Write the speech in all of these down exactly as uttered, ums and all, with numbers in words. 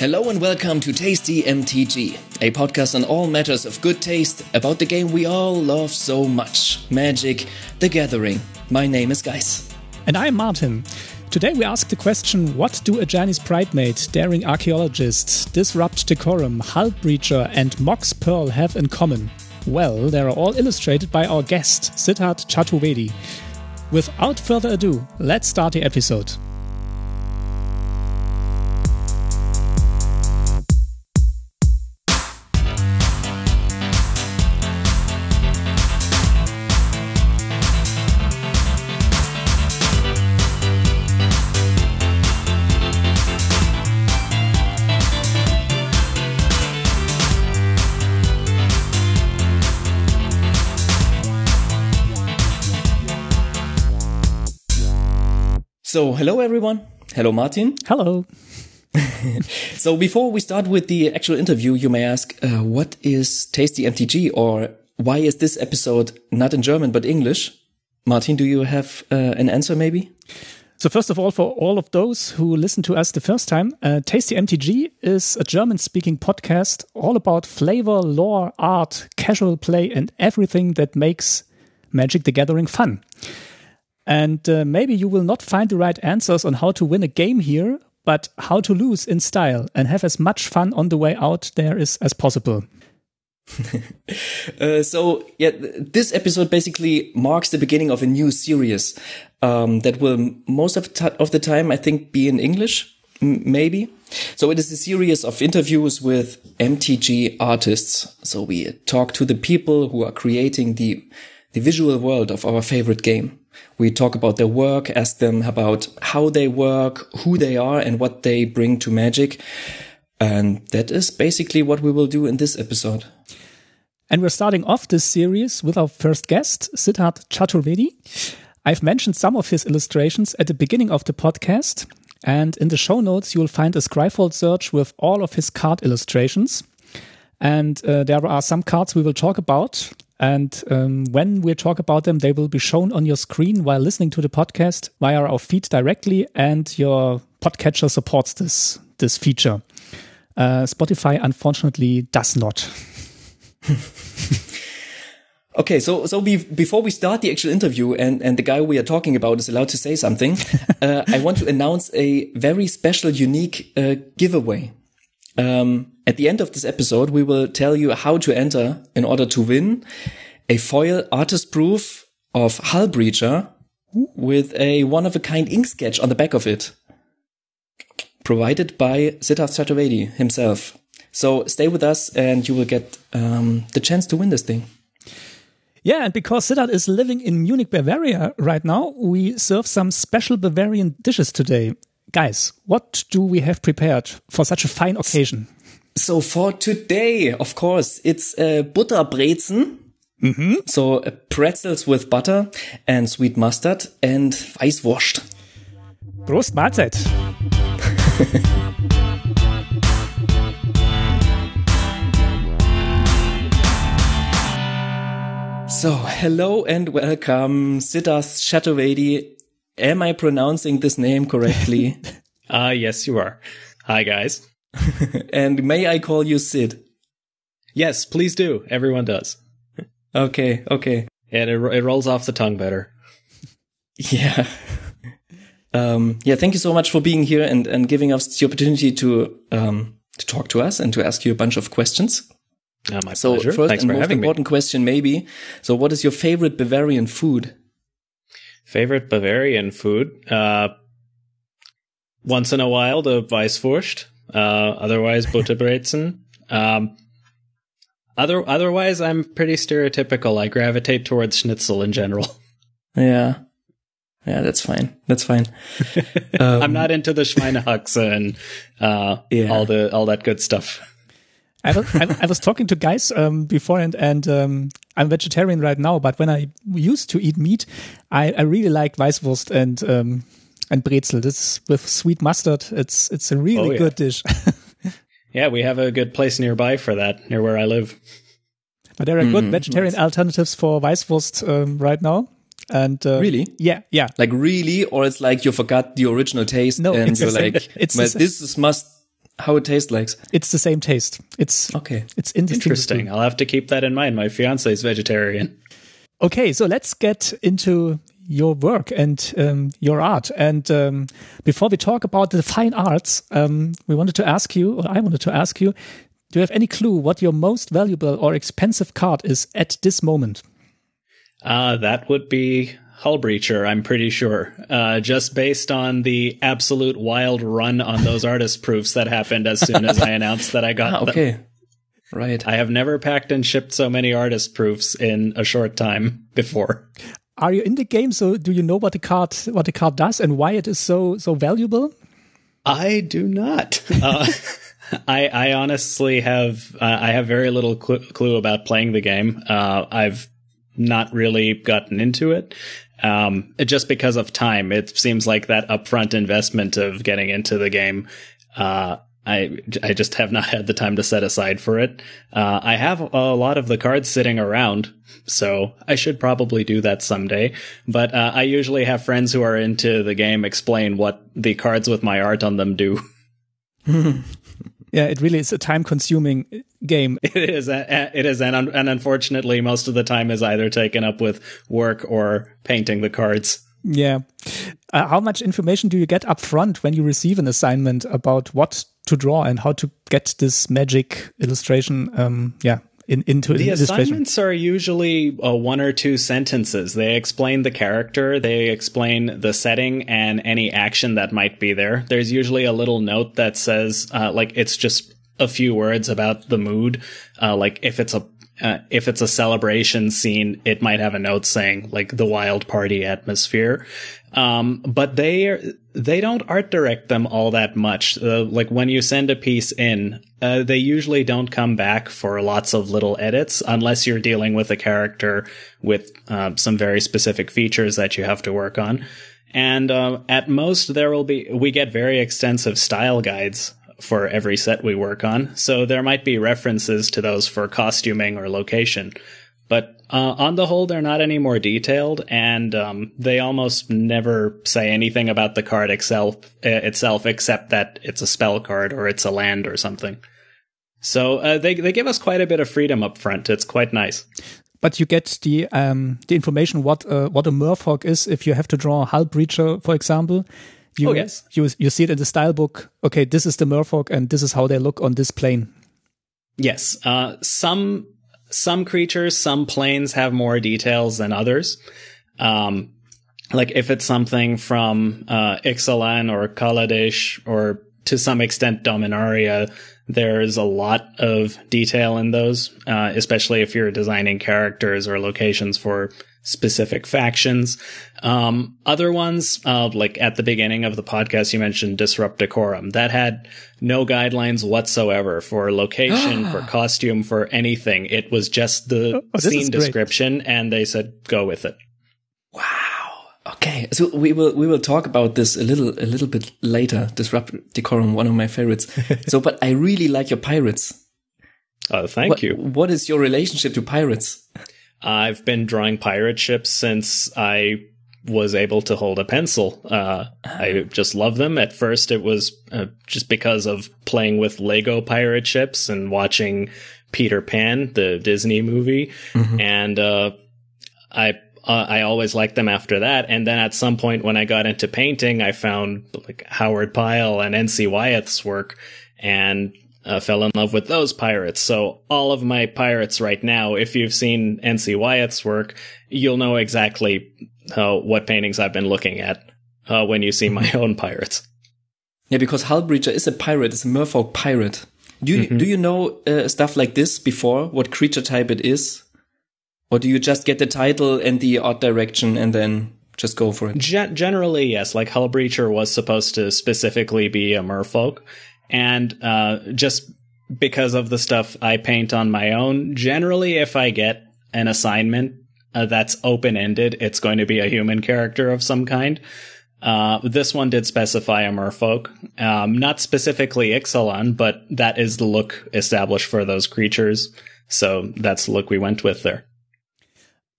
Hello and welcome to Tasty M T G, a podcast on all matters of good taste about the game we all love so much, Magic the Gathering. My name is Guys. And I'm Martin. Today we ask the question, what do Ajani's Pridemate, Daring Archaeologists, Disrupt Decorum, Hullbreacher and Mox Pearl have in common? Well, they are all illustrated by our guest, Siddharth Chaturvedi. Without further ado, let's start the episode. So, hello everyone. Hello Martin. Hello. So, before we start with the actual interview, you may ask, uh, what is Tasty M T G or why is this episode not in German but English? Martin, do you have uh, an answer maybe? So first of all, for all of those who listen to us the first time, uh, Tasty M T G is a German-speaking podcast all about flavor, lore, art, casual play and everything that makes Magic the Gathering fun. And uh, maybe you will not find the right answers on how to win a game here, but how to lose in style and have as much fun on the way out there is as possible. uh, so, yeah, this episode basically marks the beginning of a new series um, that will most of, t- of the time, I think, be in English, m- maybe. So it is a series of interviews with M T G artists. So we talk to the people who are creating the the visual world of our favorite game. We talk about their work, ask them about how they work, who they are, and what they bring to Magic. And that is basically what we will do in this episode. And we're starting off this series with our first guest, Siddharth Chaturvedi. I've mentioned some of his illustrations at the beginning of the podcast. And in the show notes, you'll find a Scryfall search with all of his card illustrations. And uh, there are some cards we will talk about. And um, when we talk about them, they will be shown on your screen while listening to the podcast via our feed directly, and your podcatcher supports this this feature. Uh, Spotify, unfortunately, does not. Okay, so so be- before we start the actual interview and, and the guy we are talking about is allowed to say something, uh, I want to announce a very special, unique uh, giveaway. Um, at the end of this episode, we will tell you how to enter in order to win a foil artist proof of Hullbreacher with a one-of-a-kind ink sketch on the back of it, provided by Siddharth Chaturvedi himself. So stay with us and you will get um, the chance to win this thing. Yeah, and because Siddharth is living in Munich, Bavaria right now, we serve some special Bavarian dishes today. Guys, what do we have prepared for such a fine occasion? So for today, of course, it's uh, Butterbrezen. Mm-hmm. So uh, pretzels with butter and sweet mustard and Weißwurst. Prost Mahlzeit. So, hello and welcome, Siddharth Chaturvedi. Am I pronouncing this name correctly? Ah, uh, yes, you are. Hi, guys. And may I call you Sid? Yes, please do. Everyone does. Okay, okay. And it, it rolls off the tongue better. Yeah. Um, yeah, thank you so much for being here and, and giving us the opportunity to um, to talk to us and to ask you a bunch of questions. Uh, my so pleasure. So first Thanks and for most important me. question maybe. So what is your favorite Bavarian food? Favorite Bavarian food? Uh, once in a while, the Weißwurst. Uh, otherwise, Butterbrezen. Um, other, otherwise, I'm pretty stereotypical. I gravitate towards Schnitzel in general. Yeah. Yeah, that's fine. That's fine. um, I'm not into the Schweinehaxe and uh, yeah. all the all that good stuff. I was, I, I was talking to guys um, before, and, and um, I'm vegetarian right now, but when I used to eat meat, I, I really liked Weißwurst and um, and Brezel. This with sweet mustard, it's it's a really oh, yeah. good dish. Yeah, we have a good place nearby for that, near where I live. But there are mm, good vegetarian nice. alternatives for Weißwurst um, right now. And uh, really, yeah, yeah, like really, or it's like you forgot the original taste, no, and it's you're like, it's but this is must. how it tastes like? It's the same taste. It's okay. It's interesting. I'll have to keep that in mind. My fiance is vegetarian. Okay, so let's get into your work and um, your art. And um, before we talk about the fine arts, um, we wanted to ask you, or I wanted to ask you, do you have any clue what your most valuable or expensive card is at this moment? Uh, that would be Hullbreacher, I'm pretty sure. Uh, just based on the absolute wild run on those artist proofs that happened as soon as I announced that I got ah, okay. them. Right. I have never packed and shipped so many artist proofs in a short time before. Are you in the game? So do you know what the card what the card does and why it is so so valuable? I do not. Uh, I I honestly have uh, I have very little cl- clue about playing the game. Uh, I've not really gotten into it, um, just because of time. It seems like that upfront investment of getting into the game, Uh, I I just have not had the time to set aside for it. Uh, I have a lot of the cards sitting around, so I should probably do that someday. But uh, I usually have friends who are into the game explain what the cards with my art on them do. Yeah, it really is a time-consuming game. It is, it is, and, un- and unfortunately, most of the time is either taken up with work or painting the cards. Yeah. Uh, how much information do you get up front when you receive an assignment about what to draw and how to get this magic illustration? Um, yeah. In, into the assignments are usually uh, one or two sentences. They explain the character, they explain the setting, and any action that might be there. There's usually a little note that says, uh, like, it's just a few words about the mood. Uh, like, if it's a uh, if it's a celebration scene, it might have a note saying, like, the wild party atmosphere. Um, but they are, they don't art direct them all that much. Uh, like, when you send a piece in, uh, they usually don't come back for lots of little edits, unless you're dealing with a character with uh, some very specific features that you have to work on. And uh, at most, there will be we get very extensive style guides for every set we work on, so there might be references to those for costuming or location. But Uh, on the whole, they're not any more detailed, and um, they almost never say anything about the card itself, uh, itself, except that it's a spell card or it's a land or something. So uh, they they give us quite a bit of freedom up front. It's quite nice. But you get the um, the information what uh, what a Murfolk is if you have to draw a Hullbreacher, for example. You, oh yes. You you see it in the style book. Okay, this is the Murfolk, and this is how they look on this plane. Yes, uh, some. Some creatures, some planes have more details than others. Um, like if it's something from uh, Ixalan or Kaladesh or to some extent Dominaria, there's a lot of detail in those, uh, especially if you're designing characters or locations for specific factions. Um, other ones, uh, like at the beginning of the podcast, you mentioned Disrupt Decorum. That had no guidelines whatsoever for location, for costume, for anything. It was just the oh, scene description, great. And they said, go with it. Wow. Okay. So we will, we will talk about this a little, a little bit later. Disrupt Decorum, one of my favorites. So, but I really like your pirates. Oh, thank what, you. What is your relationship to pirates? I've been drawing pirate ships since I was able to hold a pencil. Uh, I just love them. At first, it was uh, just because of playing with Lego pirate ships and watching Peter Pan, the Disney movie. Mm-hmm. And uh, I uh, I always liked them after that. And then at some point when I got into painting, I found like Howard Pyle and N C Wyeth's work and Uh, fell in love with those pirates. So all of my pirates right now, if you've seen N C Wyeth's work, you'll know exactly uh, what paintings I've been looking at uh, when you see my own pirates. Yeah, because Hullbreacher is a pirate. It's a Murfolk pirate. Do you, mm-hmm. do you know uh, stuff like this before? What creature type it is? Or do you just get the title and the art direction and then just go for it? Gen- generally, yes. Like Hullbreacher was supposed to specifically be a Murfolk. And uh, just because of the stuff I paint on my own, generally, if I get an assignment uh, that's open-ended, it's going to be a human character of some kind. Uh, this one did specify a Murfolk, um, not specifically Ixalan, but that is the look established for those creatures. So that's the look we went with there.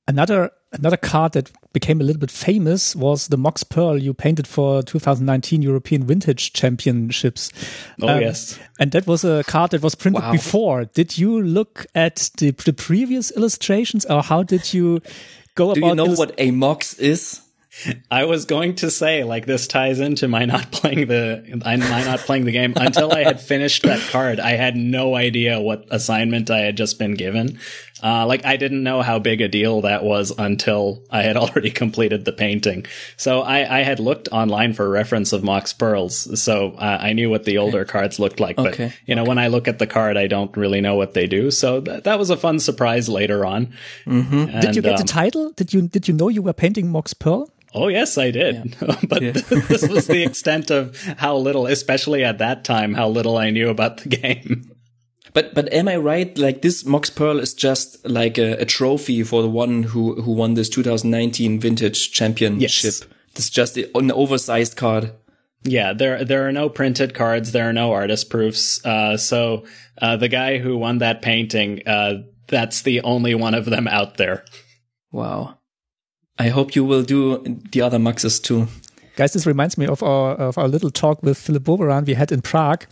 Another another card that became a little bit famous was the Mox Pearl you painted for two thousand nineteen European Vintage Championships. Oh, um, yes. And that was a card that was printed wow. before. Did you look at the, the previous illustrations, or how did you go about it? Do you know what a Mox is? I was going to say, like, this ties into my not playing the my not playing the game until I had finished that card. I had no idea what assignment I had just been given. Uh, like, I didn't know how big a deal that was until I had already completed the painting. So I, I had looked online for reference of Mox Pearls, so uh, I knew what the older okay. cards looked like. But, okay. you know, okay. when I look at the card, I don't really know what they do. So th- that was a fun surprise later on. Mm-hmm. And, did you get um, the title? Did you Did you know you were painting Mox Pearl? Oh, yes, I did. Yeah. But yeah. this was the extent of how little, especially at that time, how little I knew about the game. But but am I right? Like, this Mox Pearl is just like a, a trophy for the one who, who won this two thousand nineteen Vintage Championship. Yes. It's just an oversized card. Yeah, there there are no printed cards. There are no artist proofs. Uh, so uh, the guy who won that painting, uh, that's the only one of them out there. Wow. I hope you will do the other Maxes too. Guys, this reminds me of our of our little talk with Philippe Bouvareau we had in Prague,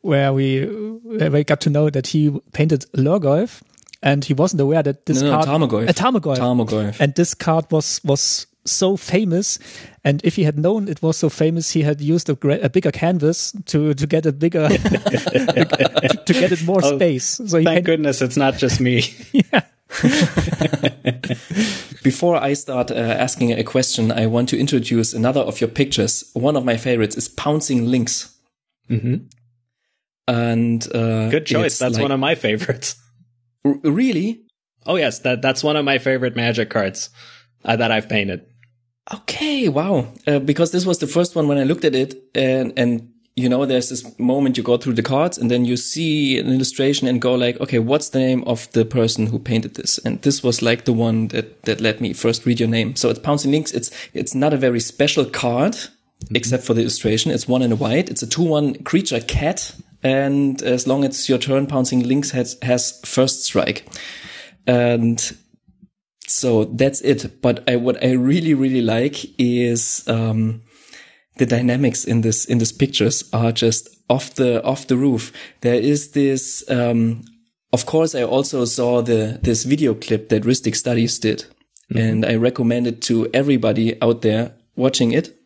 where we, where we got to know that he painted Lörgölf, and he wasn't aware that this no, card... No, Tarmogoyf. Uh, Tarmogoyf. Tarmogoyf. And this card was, was so famous, and if he had known it was so famous, he had used a, gra- a bigger canvas to, to get a bigger... to, to get it more oh, space. So thank goodness it's not just me. Yeah. Before I start uh, asking a question, I want to introduce another of your pictures. One of my favorites is Pouncing Lynx. Mm-hmm. And uh, good choice. That's like, one of my favorites. R- really? Oh yes, that that's one of my favorite Magic cards uh, that I've painted. Okay, wow. Uh, because this was the first one when I looked at it, and and you know, there's this moment you go through the cards and then you see an illustration and go like, okay, what's the name of the person who painted this? And this was like the one that, that let me first read your name. So it's Pouncing Lynx. It's, it's not a very special card, mm-hmm. except for the illustration. It's one in a white. It's a two one creature cat. And as long as it's your turn, Pouncing Lynx has, has first strike. And so that's it. But I, what I really, really like is, um, the dynamics in this, in these pictures are just off the, off the roof. There is this, um, of course, I also saw the, this video clip that Rhystic Studies did. Mm-hmm. And I recommend it to everybody out there watching it.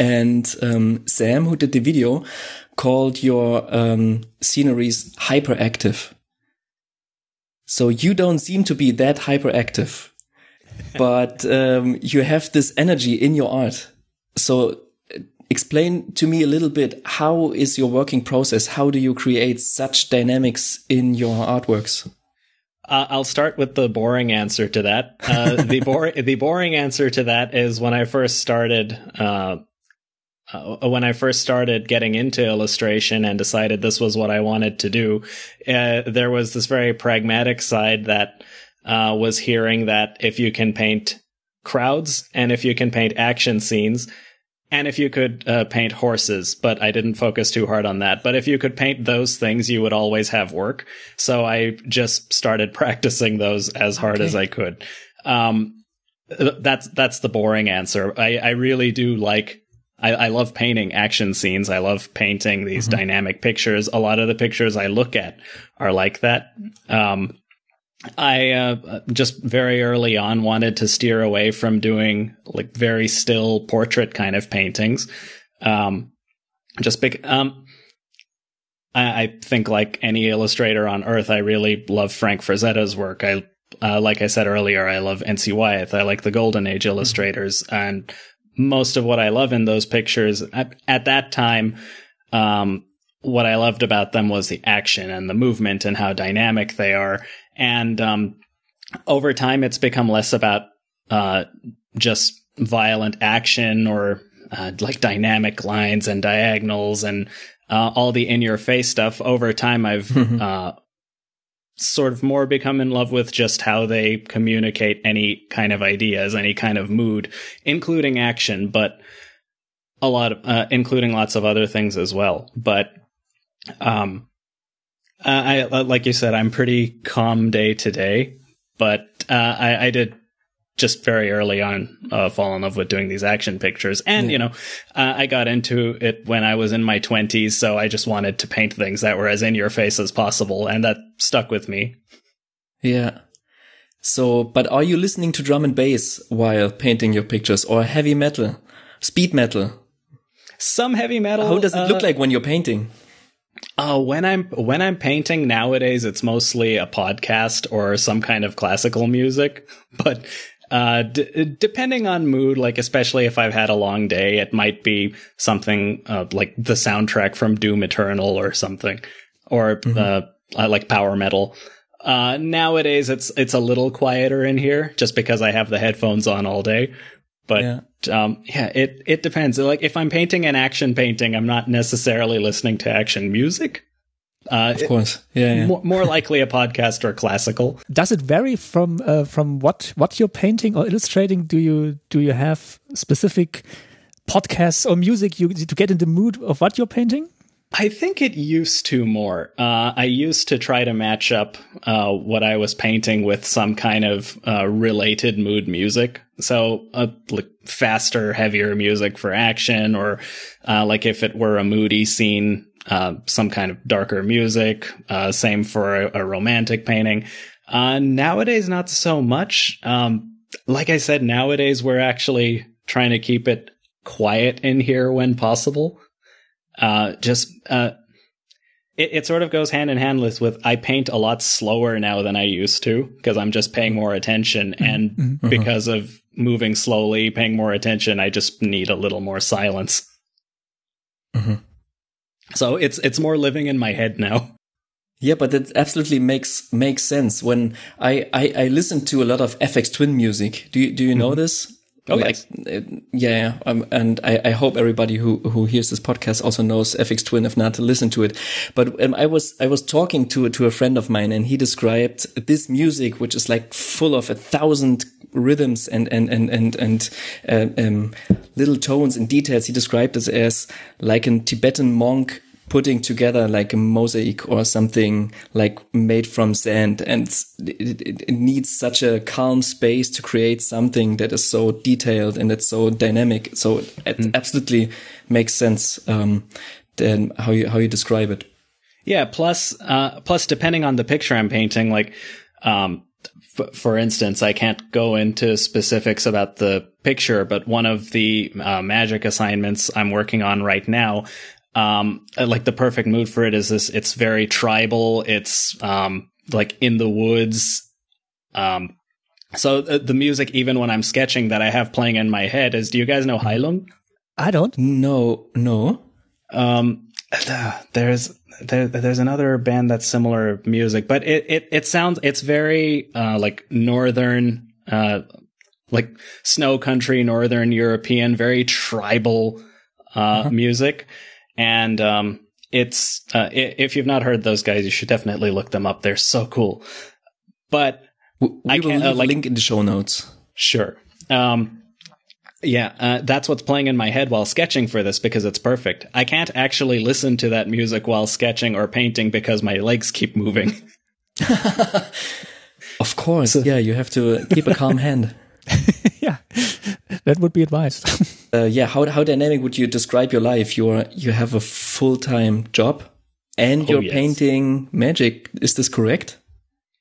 And, um, Sam, who did the video, called your, um, sceneries hyperactive. So you don't seem to be that hyperactive, but, um, you have this energy in your art. So, explain to me a little bit, how is your working process? How do you create such dynamics in your artworks? Uh, I'll start with the boring answer to that. Uh, the, bor- the boring answer to that is when I first started... Uh, Uh, when I first started getting into illustration and decided this was what I wanted to do, uh, there was this very pragmatic side that uh, was hearing that if you can paint crowds, and if you can paint action scenes, and if you could uh, paint horses, but I didn't focus too hard on that. But if you could paint those things, you would always have work. So I just started practicing those as hard okay. as I could. Um, that's that's the boring answer. I, I really do like. I, I love painting action scenes. I love painting these mm-hmm. dynamic pictures. A lot of the pictures I look at are like that. Um, I uh, just very early on wanted to steer away from doing like very still portrait kind of paintings. Um, just big. Um, I, I think like any illustrator on earth, I really love Frank Frazzetta's work. I uh, like I said earlier, I love N C. Wyeth. I like the Golden Age illustrators, mm-hmm. and most of what I love in those pictures at, at that time, um, what I loved about them was the action and the movement and how dynamic they are. And um, over time, it's become less about uh, just violent action or uh, like dynamic lines and diagonals and uh, all the in-your-face stuff. Over time, I've uh, sort of more become in love with just how they communicate any kind of ideas, any kind of mood, including action, but a lot of, uh, including lots of other things as well. But, um, I, like you said, I'm pretty calm day to day, but, uh, I, I did just very early on uh, fall in love with doing these action pictures. And, yeah. you know, uh, I got into it when I was in my twenties, so I just wanted to paint things that were as in your face as possible, and that stuck with me. Yeah. So, but are you listening to drum and bass while painting your pictures, or heavy metal, speed metal? Some heavy metal. How does it uh, look like when you're painting? Uh, when I'm when I'm painting nowadays, it's mostly a podcast or some kind of classical music. But uh, d- depending on mood, like especially if I've had a long day, it might be something uh, like the soundtrack from Doom Eternal or something, or mm-hmm. uh, I like power metal. Uh, nowadays, it's it's a little quieter in here just because I have the headphones on all day. But yeah. Um, yeah, it, it depends. Like if I'm painting an action painting, I'm not necessarily listening to action music. Uh, of course. Yeah. yeah. More, more likely a podcast or classical. Does it vary from, uh, from what, what you're painting or illustrating? Do you, do you have specific podcasts or music you to get in the mood of what you're painting? I think it used to more. Uh, I used to try to match up uh, what I was painting with some kind of uh, related mood music. So uh, like faster, heavier music for action, or uh, like if it were a moody scene, uh, some kind of darker music. Uh, same for a, a romantic painting. Uh, nowadays, not so much. Um, like I said, nowadays we're actually trying to keep it quiet in here when possible. Uh, just, uh, it, it sort of goes hand in hand with, I paint a lot slower now than I used to because I'm just paying more attention. And mm-hmm. because of moving slowly, paying more attention, I just need a little more silence. Mm-hmm. So it's, it's more living in my head now. Yeah, but that absolutely makes, makes sense. When I, I, I listen to a lot of F X Twin music. Do you, do you mm-hmm. know this? Oh, like, yes. yeah, um, and I, I hope everybody who, who hears this podcast also knows F X Twin, if not, to listen to it. But um, I was I was talking to to a friend of mine, and he described this music, which is like full of a thousand rhythms and and and and and uh, um, little tones and details. He described it as like a Tibetan monk putting together like a mosaic or something like made from sand, and it, it, it needs such a calm space to create something that is so detailed and that's so dynamic. So it mm. absolutely makes sense um, then how you how you describe it. Yeah. Plus, uh, plus depending on the picture I'm painting, like um, f- for instance, I can't go into specifics about the picture, but one of the uh, magic assignments I'm working on right now. Um, like the perfect mood for it is this, it's very tribal. It's, um, like in the woods. Um, so th- the music, even when I'm sketching that I have playing in my head is, do you guys know Heilung? I don't know. No. Um, there's, there, there's another band that's similar music, but it, it, it sounds, it's very, uh, like northern, uh, like snow country, northern European, very tribal, uh, uh-huh. music. And um, it's uh, if you've not heard those guys, you should definitely look them up. They're so cool. But we, we I can't will leave uh, like, a link in the show notes. Sure. Um, yeah, uh, that's what's playing in my head while sketching for this because it's perfect. I can't actually listen to that music while sketching or painting because my legs keep moving. Of course. So, yeah, you have to keep a calm hand. Yeah, that would be advised. uh, yeah, how how dynamic would you describe your life? You are you have a full time job, and oh, you're yes. painting magic. Is this correct?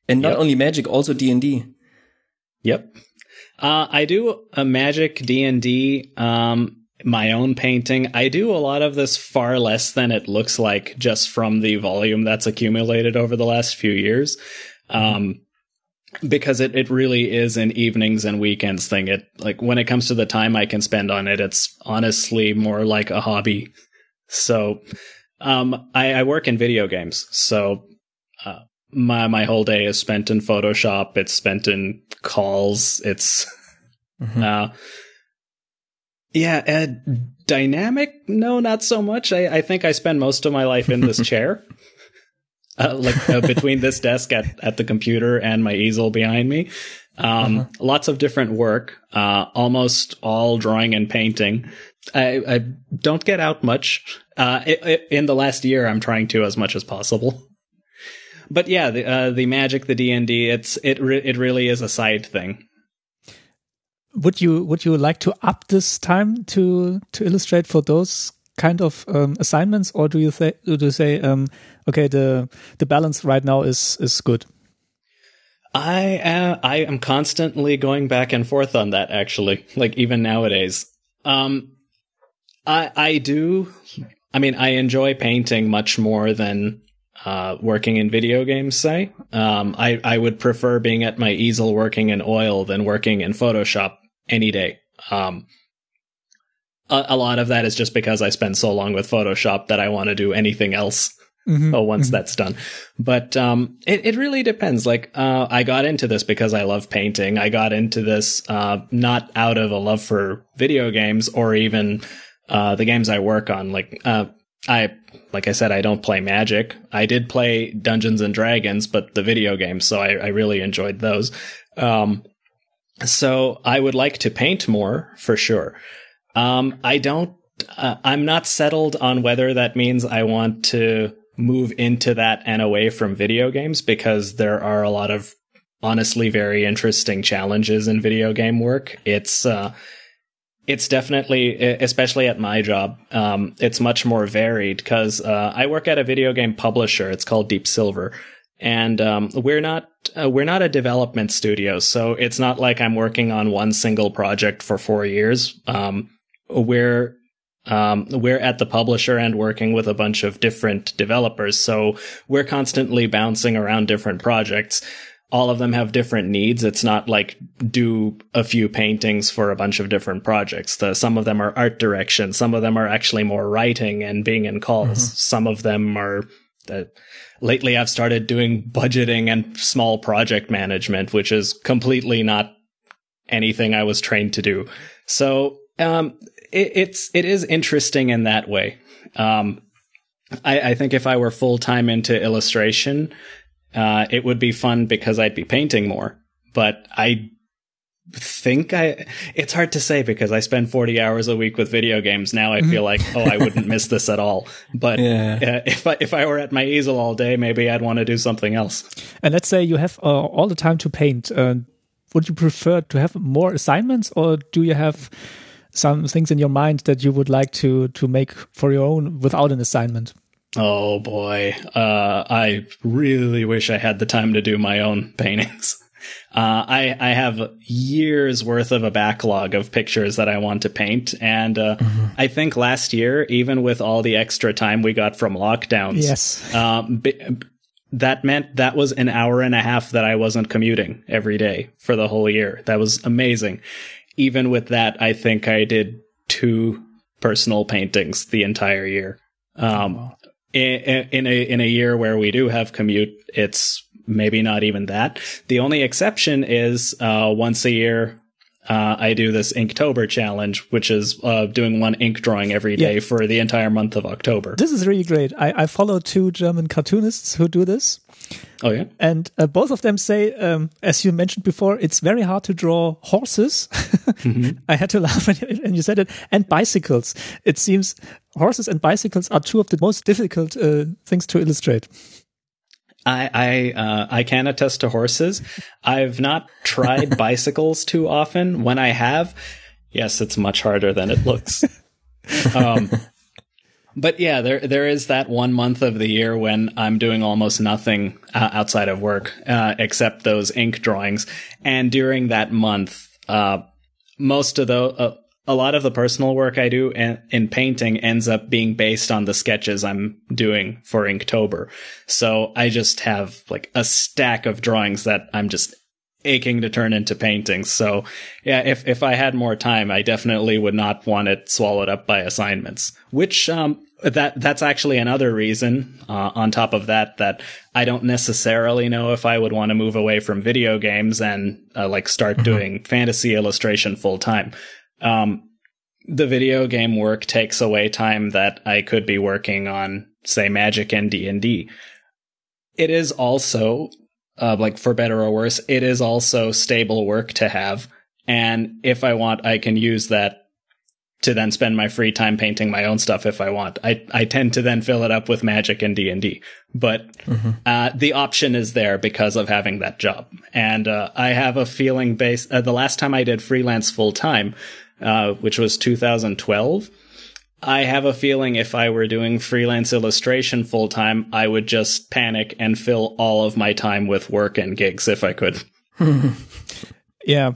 And not yep. only magic, also D and D. Yep, uh, I do a magic D and D. Um, my own painting. I do a lot of this far less than it looks like, just from the volume that's accumulated over the last few years. Um, mm-hmm. Because it, it really is an evenings and weekends thing. It like when it comes to the time I can spend on it, it's honestly more like a hobby. So um, I, I work in video games. So uh, my my whole day is spent in Photoshop. It's spent in calls. It's mm-hmm. uh, yeah, uh, dynamic. No, not so much. I, I think I spend most of my life in this chair. Uh, like uh, between this desk at, at the computer and my easel behind me. Um, uh-huh. Lots of different work, uh, almost all drawing and painting. I, I don't get out much. Uh, it, it, in the last year, I'm trying to as much as possible. But yeah, the, uh, the magic, the D and D, it's, it, re- it really is a side thing. would you would you like to up this time to to illustrate for those kind of um, assignments, or do you say do you say um, okay, the the balance right now is is good? I uh, I am constantly going back and forth on that, actually. Like, even nowadays, um, I I do. I mean, I enjoy painting much more than uh, working in video games, say. Um, I, I would prefer being at my easel working in oil than working in Photoshop any day. Um, a, a lot of that is just because I spend so long with Photoshop that I want to do anything else mm-hmm. oh, once mm-hmm. that's done. But um, it, it really depends. Like, uh, I got into this because I love painting. I got into this uh, not out of a love for video games or even... Uh, the games I work on, like, uh, I, like I said, I don't play Magic. I did play Dungeons and Dragons, but the video games, so I, I really enjoyed those. Um, so I would like to paint more, for sure. Um, I don't, uh, I'm not settled on whether that means I want to move into that and away from video games, because there are a lot of, honestly, very interesting challenges in video game work. It's, uh, It's definitely, especially at my job, um, it's much more varied because uh, I work at a video game publisher. It's called Deep Silver, and um, we're not uh, we're not a development studio, so it's not like I'm working on one single project for four years. Um, we're um, we're at the publisher and working with a bunch of different developers, so we're constantly bouncing around different projects. All of them have different needs. It's not like do a few paintings for a bunch of different projects. The, some of them are art direction. Some of them are actually more writing and being in calls. Mm-hmm. Some of them are that lately I've started doing budgeting and small project management, which is completely not anything I was trained to do. So, um, it, it's, it is interesting in that way. Um, I, I think if I were full time into illustration, Uh, it would be fun because I'd be painting more, but I think I, it's hard to say because I spend forty hours a week with video games. Now I feel like, oh, I wouldn't miss this at all. But yeah. uh, if I, if I were at my easel all day, maybe I'd want to do something else. And let's say you have uh, all the time to paint. Uh, would you prefer to have more assignments, or do you have some things in your mind that you would like to, to make for your own without an assignment? Oh boy, uh, I really wish I had the time to do my own paintings. Uh, I, I have years worth of a backlog of pictures that I want to paint. And uh, mm-hmm. I think last year, even with all the extra time we got from lockdowns, yes. um, b- that meant that was an hour and a half that I wasn't commuting every day for the whole year. That was amazing. Even with that, I think I did two personal paintings the entire year. Um, wow. In a in a year where we do have commute, it's maybe not even that. The only exception is uh, once a year uh, I do this Inktober challenge, which is uh, doing one ink drawing every day yeah. for the entire month of October. This is really great. I, I follow two German cartoonists who do this. Oh yeah, and uh, both of them say, um, as you mentioned before, it's very hard to draw horses. mm-hmm. I had to laugh when you, when you said it, and bicycles. It seems. Horses and bicycles are two of the most difficult uh, things to illustrate. I I, uh, I can attest to horses. I've not tried bicycles too often. When I have, yes, it's much harder than it looks. um, but yeah, there there is that one month of the year when I'm doing almost nothing uh, outside of work uh, except those ink drawings. And during that month, uh, most of the... Uh, A lot of the personal work I do in painting ends up being based on the sketches I'm doing for Inktober. So I just have like a stack of drawings that I'm just aching to turn into paintings. So yeah, if, if I had more time, I definitely would not want it swallowed up by assignments, which, um, that, that's actually another reason, uh, on top of that, that I don't necessarily know if I would want to move away from video games and, uh, like start mm-hmm. doing fantasy illustration full time. Um, the video game work takes away time that I could be working on, say, Magic and D and D. It is also, uh, like, for better or worse, it is also stable work to have. And if I want, I can use that to then spend my free time painting my own stuff if I want. I, I tend to then fill it up with Magic and D and D. But mm-hmm. uh, the option is there because of having that job. And uh, I have a feeling based... Uh, the last time I did freelance full-time, uh, which was two thousand twelve, I have a feeling if I were doing freelance illustration full-time, I would just panic and fill all of my time with work and gigs if I could. Yeah,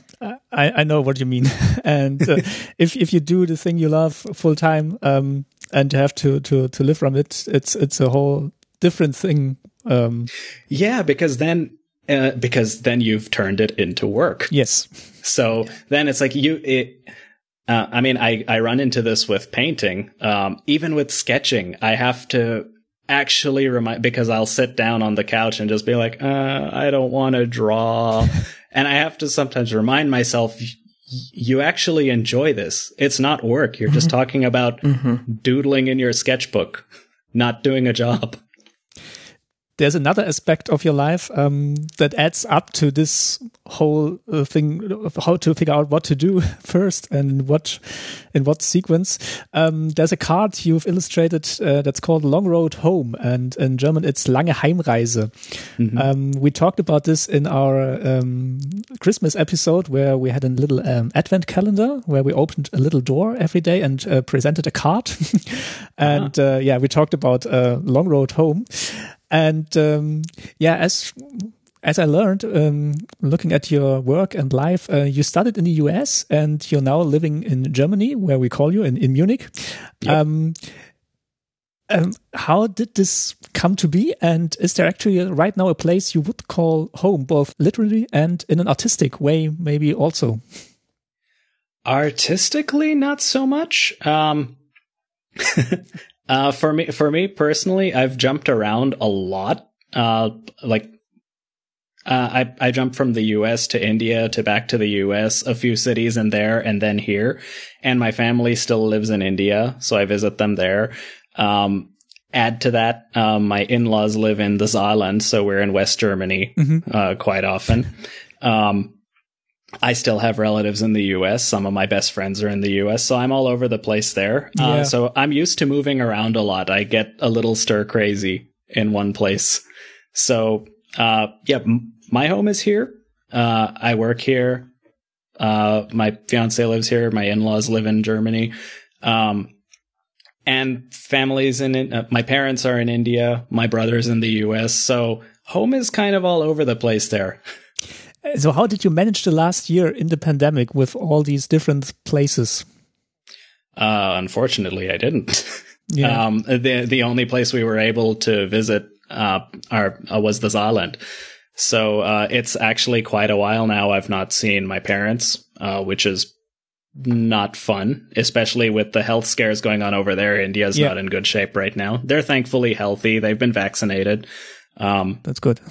I, I know what you mean. And uh, if if you do the thing you love full time um, and have to, to, to live from it, it's it's a whole different thing. Um, yeah, because then uh, because then you've turned it into work. Yes. So yeah. Then it's like you. It, uh, I mean, I I run into this with painting, um, even with sketching. I have to actually remind because I'll sit down on the couch and just be like, uh, I don't want to draw. And I have to sometimes remind myself, you actually enjoy this. It's not work. You're mm-hmm. just talking about mm-hmm. doodling in your sketchbook, not doing a job. There's another aspect of your life um, that adds up to this whole uh, thing of how to figure out what to do first and what in what sequence. Um, there's a card you've illustrated uh, that's called Long Road Home, and in German it's Lange Heimreise. Mm-hmm. Um, we talked about this in our um, Christmas episode where we had a little um, advent calendar where we opened a little door every day and uh, presented a card. and uh-huh. uh, yeah, we talked about uh, Long Road Home. And um, yeah, as as I learned, um, looking at your work and life, uh, you started in the U S and you're now living in Germany, where we call you, in, in Munich. Yep. Um, um, how did this come to be? And is there actually right now a place you would call home, both literally and in an artistic way, maybe also? Artistically, not so much. Um Uh, for me, for me personally, I've jumped around a lot. Uh, like, uh, I, I jumped from the U S to India to back to the U S, a few cities in there and then here. And my family still lives in India, so I visit them there. Um, add to that, um, my in-laws live in the Saarland, so we're in West Germany, mm-hmm. uh, quite often. Um, I still have relatives in the U S. Some of my best friends are in the U S, so I'm all over the place there. Yeah. Uh, so I'm used to moving around a lot. I get a little stir crazy in one place. So, uh, yeah, m- my home is here. Uh, I work here. Uh, my fiance lives here. My in-laws live in Germany. Um, and families in, uh, my parents are in India. My brother's in the U S. So home is kind of all over the place there. So how did you manage the last year in the pandemic with all these different places? Uh, unfortunately, I didn't. Yeah. Um, the the only place we were able to visit uh, our, uh, was the Saarland. So uh, it's actually quite a while now I've not seen my parents, uh, which is not fun, especially with the health scares going on over there. India's yeah. not in good shape right now. They're thankfully healthy. They've been vaccinated. Um, That's good.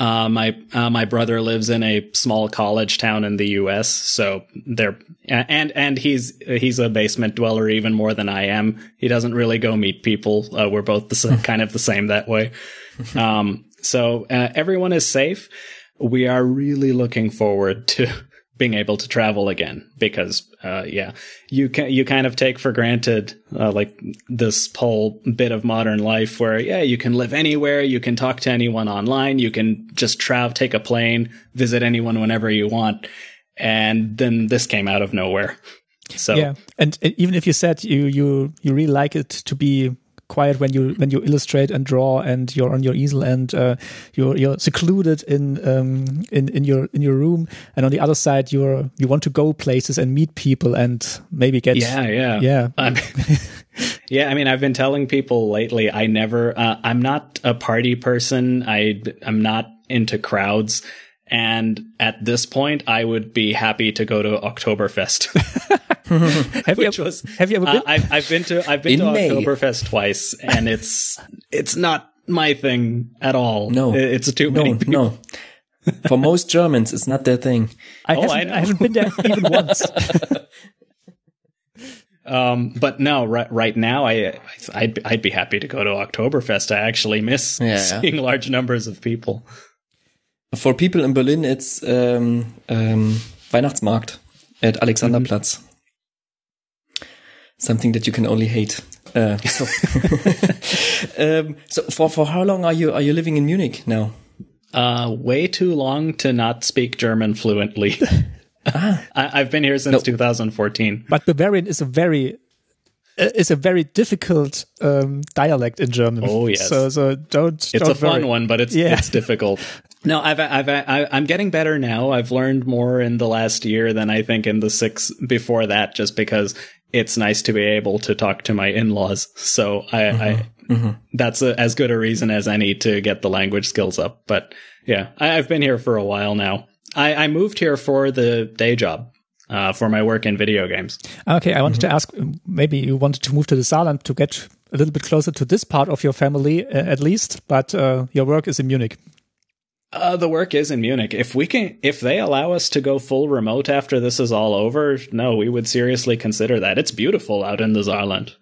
Uh, my, uh, my brother lives in a small college town in the U S, so they're, and, and he's, he's a basement dweller even more than I am. He doesn't really go meet people. Uh, we're both the same, kind of the same that way. Um, so, uh, everyone is safe. We are really looking forward to being able to travel again because, uh, yeah, you can, you kind of take for granted, uh, like this whole bit of modern life where, yeah, you can live anywhere. You can talk to anyone online. You can just travel, take a plane, visit anyone whenever you want. And then this came out of nowhere. So yeah. And even if you said you, you, you really like it to be quiet when you when you illustrate and draw and you're on your easel and uh, you're you're secluded in um in, in your in your room, and on the other side you're you want to go places and meet people and maybe get yeah yeah yeah um, yeah I mean I've been telling people lately I never uh, I'm not a party person I I'm not into crowds, and at this point I would be happy to go to Oktoberfest. have, Which you ever, was, have you ever been? Uh, I've, I've been to I've been to Oktoberfest twice, and it's it's not my thing at all. No, it's too no, many people. No, for most Germans, it's not their thing. I, oh, haven't, I, I haven't been there even once. um, but no, right, right now I I'd, I'd be happy to go to Oktoberfest. I actually miss yeah, seeing yeah. large numbers of people. For people in Berlin, it's um, um, Weihnachtsmarkt at Alexanderplatz. Mm-hmm. Something that you can only hate. Uh, so, um, so for for how long are you are you living in Munich now? Uh, way too long to not speak German fluently. ah. I, I've been here since no. twenty fourteen. But Bavarian is a very is a very difficult um, dialect in German. Oh yes. So so don't. It's don't a fun worry. one, but it's yeah. it's difficult. No, I've, I've, I've, I'm getting better now. I've learned more in the last year than I think in the six before that, just because it's nice to be able to talk to my in-laws. So I, mm-hmm. I mm-hmm. that's a, as good a reason as any to get the language skills up. But yeah, I, I've been here for a while now. I, I moved here for the day job, uh, for my work in video games. Okay. I wanted mm-hmm. to ask, maybe you wanted to move to the Saarland to get a little bit closer to this part of your family, uh, at least, but uh, your work is in Munich. Uh, the work is in Munich. If we can, if they allow us to go full remote after this is all over, no, we would seriously consider that. It's beautiful out in the Saarland.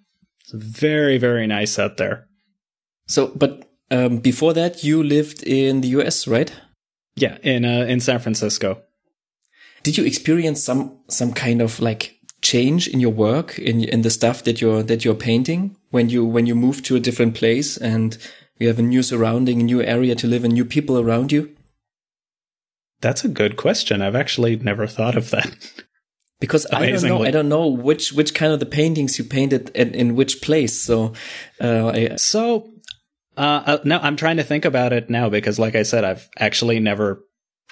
It's very, very nice out there. So, but um, before that, you lived in the U S, right? Yeah, in uh, in San Francisco. Did you experience some some kind of like change in your work, in in the stuff that you're that you're painting when you when you moved to a different place and? You have a new surrounding, a new area to live in, new people around you? That's a good question. I've actually never thought of that. Because Amazingly. I don't know, I don't know which, which kind of the paintings you painted in, in which place. So, uh, I, so, uh, no, I'm trying to think about it now because, like I said, I've actually never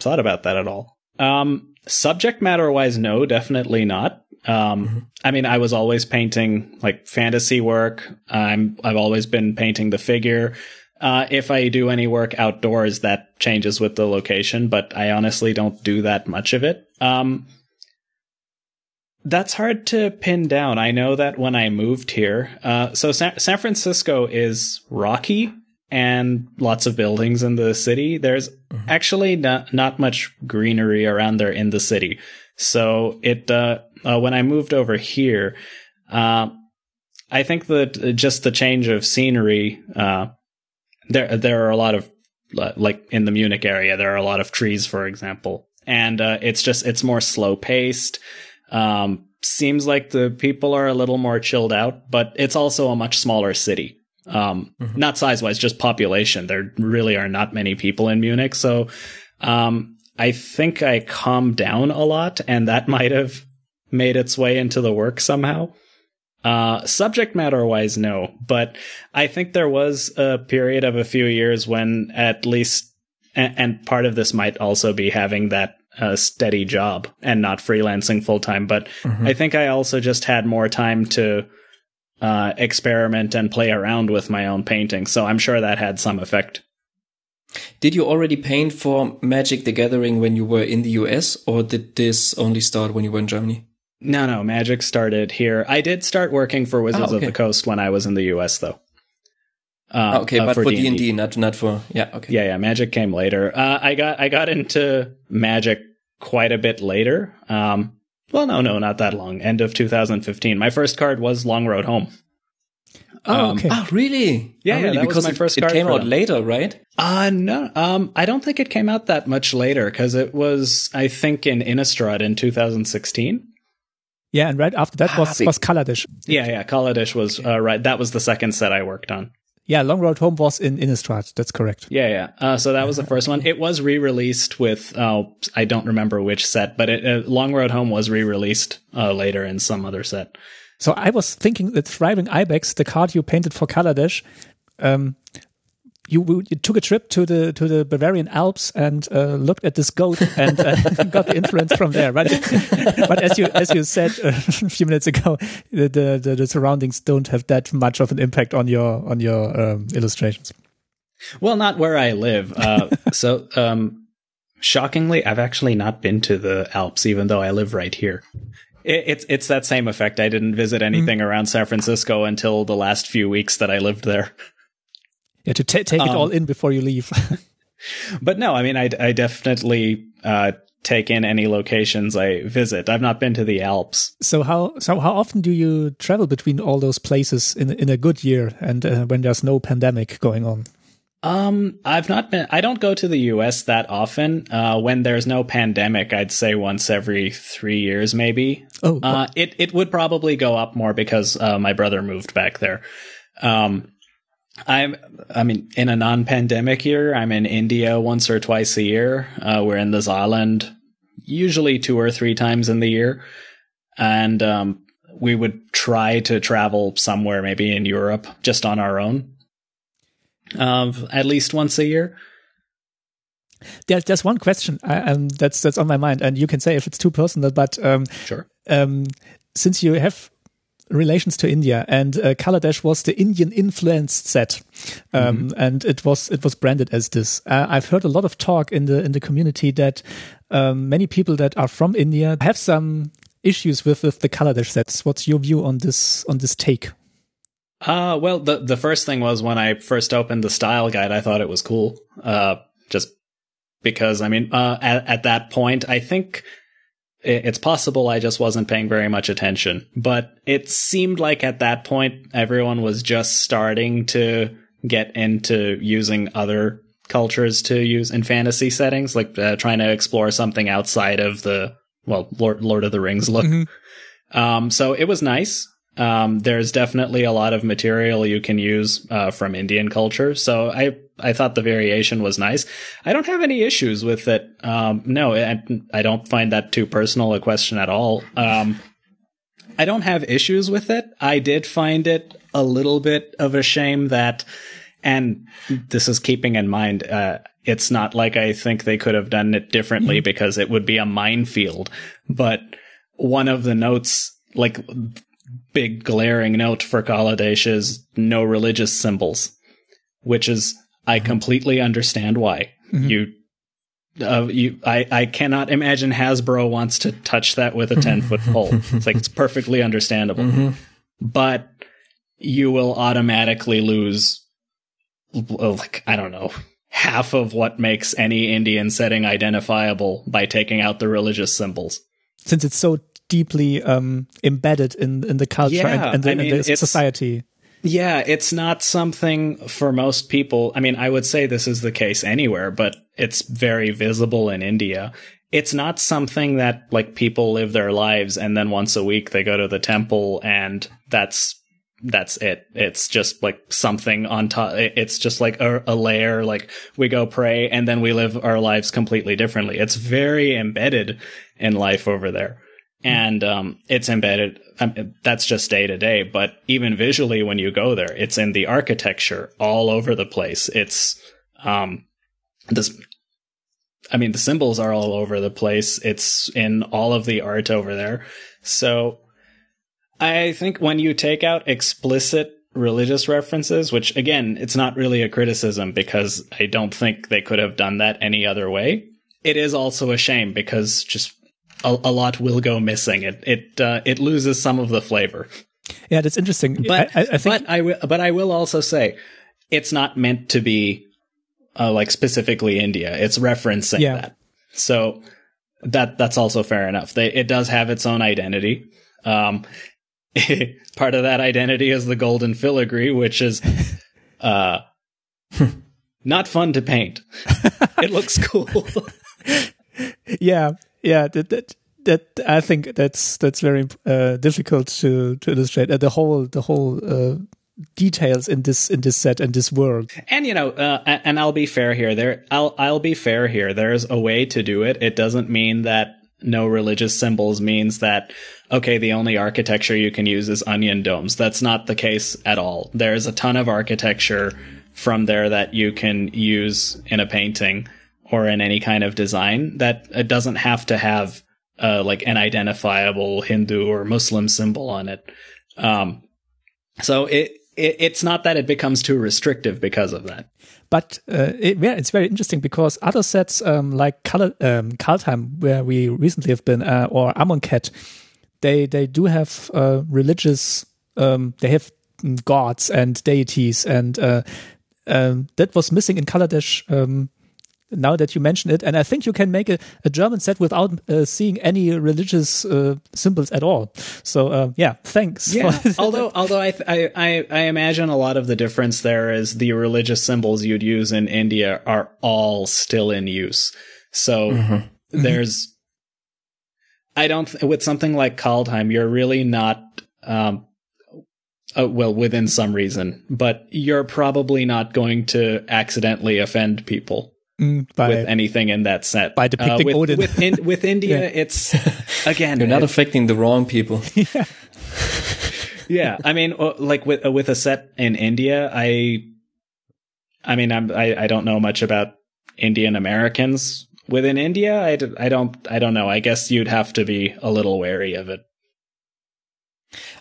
thought about that at all. Um, subject matter wise, no, definitely not. Um, mm-hmm. I mean, I was always painting like fantasy work. I'm, I've always been painting the figure. Uh, if I do any work outdoors, that changes with the location, but I honestly don't do that much of it. Um, that's hard to pin down. I know that when I moved here, uh, so San, San Francisco is rocky and lots of buildings in the city. There's mm-hmm. actually not, not much greenery around there in the city. So it, uh, Uh, when I moved over here, uh, I think that just the change of scenery, uh, there there are a lot of, like in the Munich area, there are a lot of trees, for example. And uh, it's just, it's more slow-paced. Um, seems like the people are a little more chilled out, but it's also a much smaller city. Um, mm-hmm. Not size-wise, just population. There really are not many people in Munich. So um, I think I calmed down a lot, and that might have made its way into the work somehow. Uh, subject matter wise, no, but I think there was a period of a few years when at least, and, and part of this might also be having that uh, steady job and not freelancing full time. But mm-hmm. I think I also just had more time to uh, experiment and play around with my own painting. So I'm sure that had some effect. Did you already paint for Magic the Gathering when you were in the U S, or did this only start when you were in Germany? No, no, Magic started here. I did start working for Wizards ah, okay. of the Coast when I was in the U S, though. Uh, okay, uh, but for D and D, D and D, not not for yeah. Okay, yeah, yeah. Magic came later. Uh, I got I got into Magic quite a bit later. Um, well, no, no, not that long. End of two thousand fifteen. My first card was Long Road Home. Oh, okay. Um, oh, really? Yeah, oh, really? Yeah, that because was my first it, card it came out them. later, right? Uh, no. Um, I don't think it came out that much later because it was, I think, in Innistrad in two thousand sixteen. Yeah, and right after that was, ah, was Kaladesh. Yeah, yeah, Kaladesh was, uh, right, that was the second set I worked on. Yeah, Long Road Home was in Innistrad, that's correct. Yeah, yeah, uh, so that was the first one. It was re-released with, oh, I don't remember which set, but it, uh, Long Road Home was re-released uh, later in some other set. So I was thinking that Thriving Ibex, the card you painted for Kaladesh, um, you, you took a trip to the to the Bavarian Alps and uh, looked at this goat and uh, got the influence from there, right? But as you as you said a few minutes ago, the, the the surroundings don't have that much of an impact on your on your um, illustrations. Well, not where I live. Uh, so um, shockingly, I've actually not been to the Alps, even though I live right here. It, it's it's that same effect. I didn't visit anything mm-hmm. around San Francisco until the last few weeks that I lived there. Yeah, to t- take um, it all in before you leave. But no, I mean, I, I definitely uh, take in any locations I visit. I've not been to the Alps. So how so how often do you travel between all those places in in a good year and uh, when there's no pandemic going on? Um, I've not been, I don't go to the U S that often. Uh, when there's no pandemic, I'd say once every three years, maybe. Oh, cool. uh, it, it would probably go up more because, uh, my brother moved back there. Um, I'm, I mean, in a non-pandemic year, I'm in India once or twice a year. Uh, we're in the Zaland usually two or three times in the year. And, um, we would try to travel somewhere, maybe in Europe, just on our own. Uh, at least once a year. There's, there's one question I, um, that's that's on my mind, and you can say if it's too personal, but um, sure. Um, since you have relations to India, and uh, Kaladesh was the Indian influenced set, um, mm-hmm. and it was it was branded as this. Uh, I've heard a lot of talk in the in the community that um, many people that are from India have some issues with, with the Kaladesh sets. What's your view on this on this take? Uh, well, the, the first thing was when I first opened the style guide, I thought it was cool. Uh, just because, I mean, uh, at, at that point, I think it, it's possible I just wasn't paying very much attention. But it seemed like at that point, everyone was just starting to get into using other cultures to use in fantasy settings, like uh, trying to explore something outside of the, well, Lord, Lord of the Rings look. Mm-hmm. Um, so it was nice. Um, there's definitely a lot of material you can use, uh, from Indian culture. So I, I thought the variation was nice. I don't have any issues with it. Um, no, I, I don't find that too personal a question at all. Um, I don't have issues with it. I did find it a little bit of a shame that, and this is keeping in mind, uh, it's not like I think they could have done it differently because it would be a minefield, but one of the notes, like, big glaring note for Kaladesh is no religious symbols, which is, I completely understand why. Mm-hmm. You, uh, you, I, I cannot imagine Hasbro wants to touch that with a ten foot pole. It's like, it's perfectly understandable, mm-hmm. but you will automatically lose, like, I don't know, half of what makes any Indian setting identifiable by taking out the religious symbols. Since it's so deeply um, embedded in, in the culture yeah, and, and, the, I mean, and the society. Yeah, it's not something for most people. I mean, I would say this is the case anywhere, but it's very visible in India. It's not something that, like, people live their lives and then once a week they go to the temple and that's that's it. It's just like something on top. It's just like a, a layer, like we go pray and then we live our lives completely differently. It's very embedded in life over there. And um, it's embedded, um, that's just day to day, but even visually when you go there, it's in the architecture all over the place. It's, um, this, I mean, the symbols are all over the place. It's in all of the art over there. So I think when you take out explicit religious references, which again, it's not really a criticism because I don't think they could have done that any other way. It is also a shame because just A, a lot will go missing. It it uh, it loses some of the flavor. Yeah, that's interesting. But I, I think but I will but I will also say it's not meant to be uh, like specifically India. It's referencing yeah. that. So that that's also fair enough. They, it does have its own identity. Um, part of that identity is the golden filigree, which is uh, not fun to paint. It looks cool. yeah. Yeah, that, that that I think that's that's very uh, difficult to to illustrate uh, the whole the whole uh, details in this in this set and this world. And you know, uh, and I'll be fair here. There, I'll I'll be fair here. There's a way to do it. It doesn't mean that no religious symbols means that okay, the only architecture you can use is onion domes. That's not the case at all. There's a ton of architecture from there that you can use in a painting or in any kind of design that it doesn't have to have uh, like an identifiable Hindu or Muslim symbol on it. Um, so it, it it's not that it becomes too restrictive because of that. But uh, it, yeah, it's very interesting because other sets um, like Kal- um, Kaldheim, where we recently have been, uh, or Amonkhet, they they do have uh, religious, um, they have gods and deities, and uh, um, that was missing in Kaladesh. Um, now that you mention it. And I think you can make a, a German set without uh, seeing any religious uh, symbols at all. So, uh, yeah, thanks. Yeah. although although I, th- I, I, I imagine a lot of the difference there is the religious symbols you'd use in India are all still in use. So mm-hmm. there's... I don't... Th- with something like Kaldheim, you're really not... Um, Uh, well, within some reason, but you're probably not going to accidentally offend people mm, by, with anything in that set. By depicting uh, with, Odin. With, in, with India, yeah. It's, again... You're not affecting the wrong people. Yeah. yeah. I mean, like with, with a set in India, I, I mean, I'm, I, I don't know much about Indian Americans within India. I, I don't, I don't know. I guess you'd have to be a little wary of it.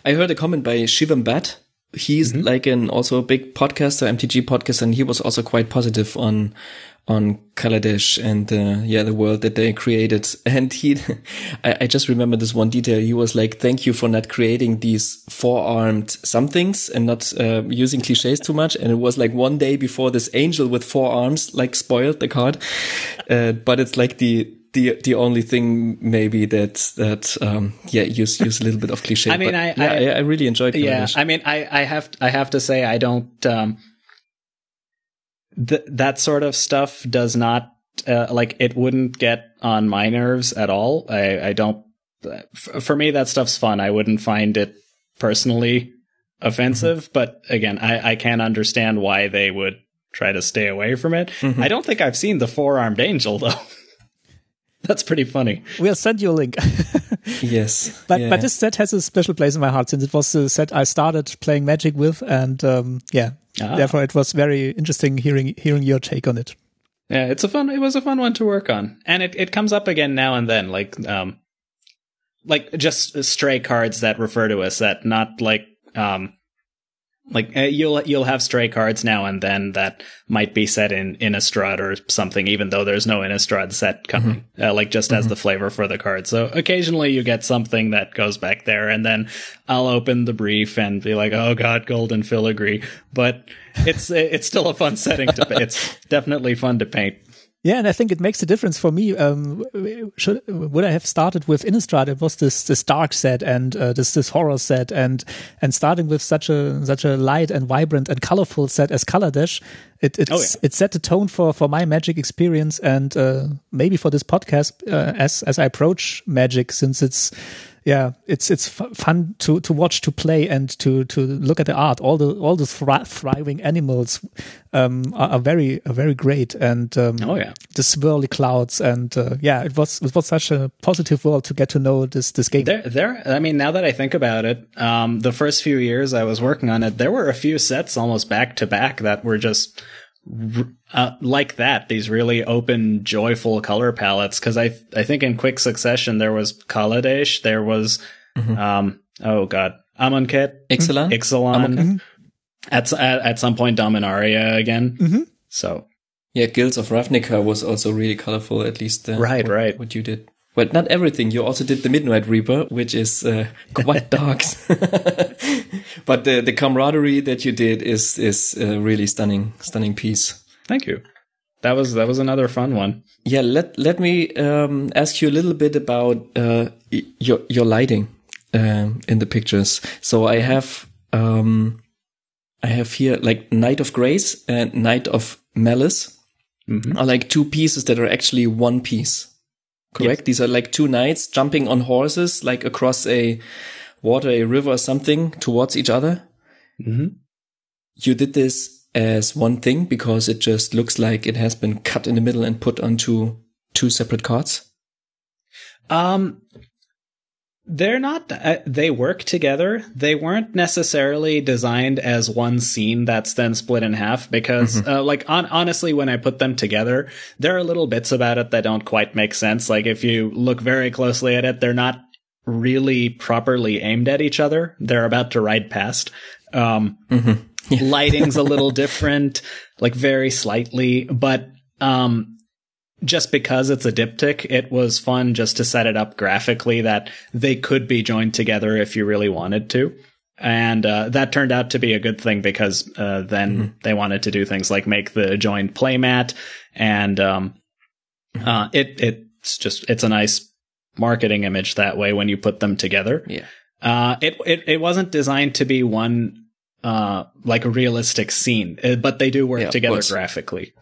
I heard a comment by Shivam Bat. He's mm-hmm. like an also a big podcaster, M T G podcaster, and he was also quite positive on on Kaladesh and uh, yeah the world that they created. And he, I, I just remember this one detail. He was like, "Thank you for not creating these four-armed somethings and not uh, using cliches too much." And it was like one day before this angel with four arms like spoiled the card, uh, but it's like the. The the only thing maybe that that um yeah use use a little bit of cliche. I mean, but I, yeah, I I really enjoyed. Yeah, I mean, I I have I have to say I don't um th- that sort of stuff does not uh, like it wouldn't get on my nerves at all. I I don't f- for me that stuff's fun. I wouldn't find it personally offensive, mm-hmm. but again, I I can understand why they would try to stay away from it. Mm-hmm. I don't think I've seen the four-armed angel though. That's pretty funny. We'll send you a link. yes. But yeah. but this set has a special place in my heart since it was the set I started playing Magic with. And um, yeah, ah. therefore it was very interesting hearing hearing your take on it. Yeah, it's a fun. It was a fun one to work on. And it, it comes up again now and then, like um, like just stray cards that refer to a set, not like um, like uh, you'll you'll have stray cards now and then that might be set in Innistrad or something, even though there's no Innistrad set coming, mm-hmm. uh, like just mm-hmm. as the flavor for the card. So occasionally you get something that goes back there, and then I'll open the brief and be like, "Oh God, golden filigree!" But it's it's still a fun setting to paint. It's definitely fun to paint. Yeah, and I think it makes a difference for me. Um, should, would I have started with Innistrad? It was this this dark set and uh, this this horror set, and and starting with such a such a light and vibrant and colorful set as Kaladesh, it it's, oh, yeah. it set the tone for for my Magic experience and uh, maybe for this podcast uh, as as I approach Magic, since it's yeah it's it's fun to to watch, to play, and to to look at the art. All the all the thri- thriving animals um are, are very are very great, and um oh yeah the swirly clouds, and uh, yeah it was it was such a positive world to get to know this this game. There there I mean, now that I think about it, um the first few years I was working on it, there were a few sets almost back to back that were just uh, like that, these really open, joyful color palettes. Cause I, th- I think in quick succession, there was Kaladesh, there was, mm-hmm. um, oh God, Amonkhet, Ixalan, Ixalan, mm-hmm. at, at, at some point Dominaria again. Mm-hmm. So yeah, Guilds of Ravnica was also really colorful, at least. Uh, right, what, right. What you did. Well, not everything. You also did the Midnight Reaper, which is uh, quite dark. But the, the camaraderie that you did is is a really stunning, stunning piece. Thank you. That was that was another fun one. Yeah, let let me um, ask you a little bit about uh, your your lighting um, in the pictures. So I have um, I have here like Knight of Grace and Knight of Malice mm-hmm. are like two pieces that are actually one piece. Correct. Yes. These are like two knights jumping on horses, like across a water, a river or something towards each other. Mm-hmm. You did this as one thing because it just looks like it has been cut in the middle and put onto two separate cards. Um, they're not, uh, they work together. They weren't necessarily designed as one scene that's then split in half because, mm-hmm. uh, like, on, honestly, when I put them together, there are little bits about it that don't quite make sense. Like, if you look very closely at it, they're not really properly aimed at each other. They're about to ride past. Um, mm-hmm. yeah. Lighting's a little different, like, very slightly, but, um, just because it's a diptych, it was fun just to set it up graphically that they could be joined together if you really wanted to. And uh, that turned out to be a good thing because uh, then mm-hmm. they wanted to do things like make the joined playmat and um, Uh, it it's just it's a nice marketing image that way when you put them together. Yeah. Uh, it it it wasn't designed to be one uh like a realistic scene, but they do work yeah, together graphically.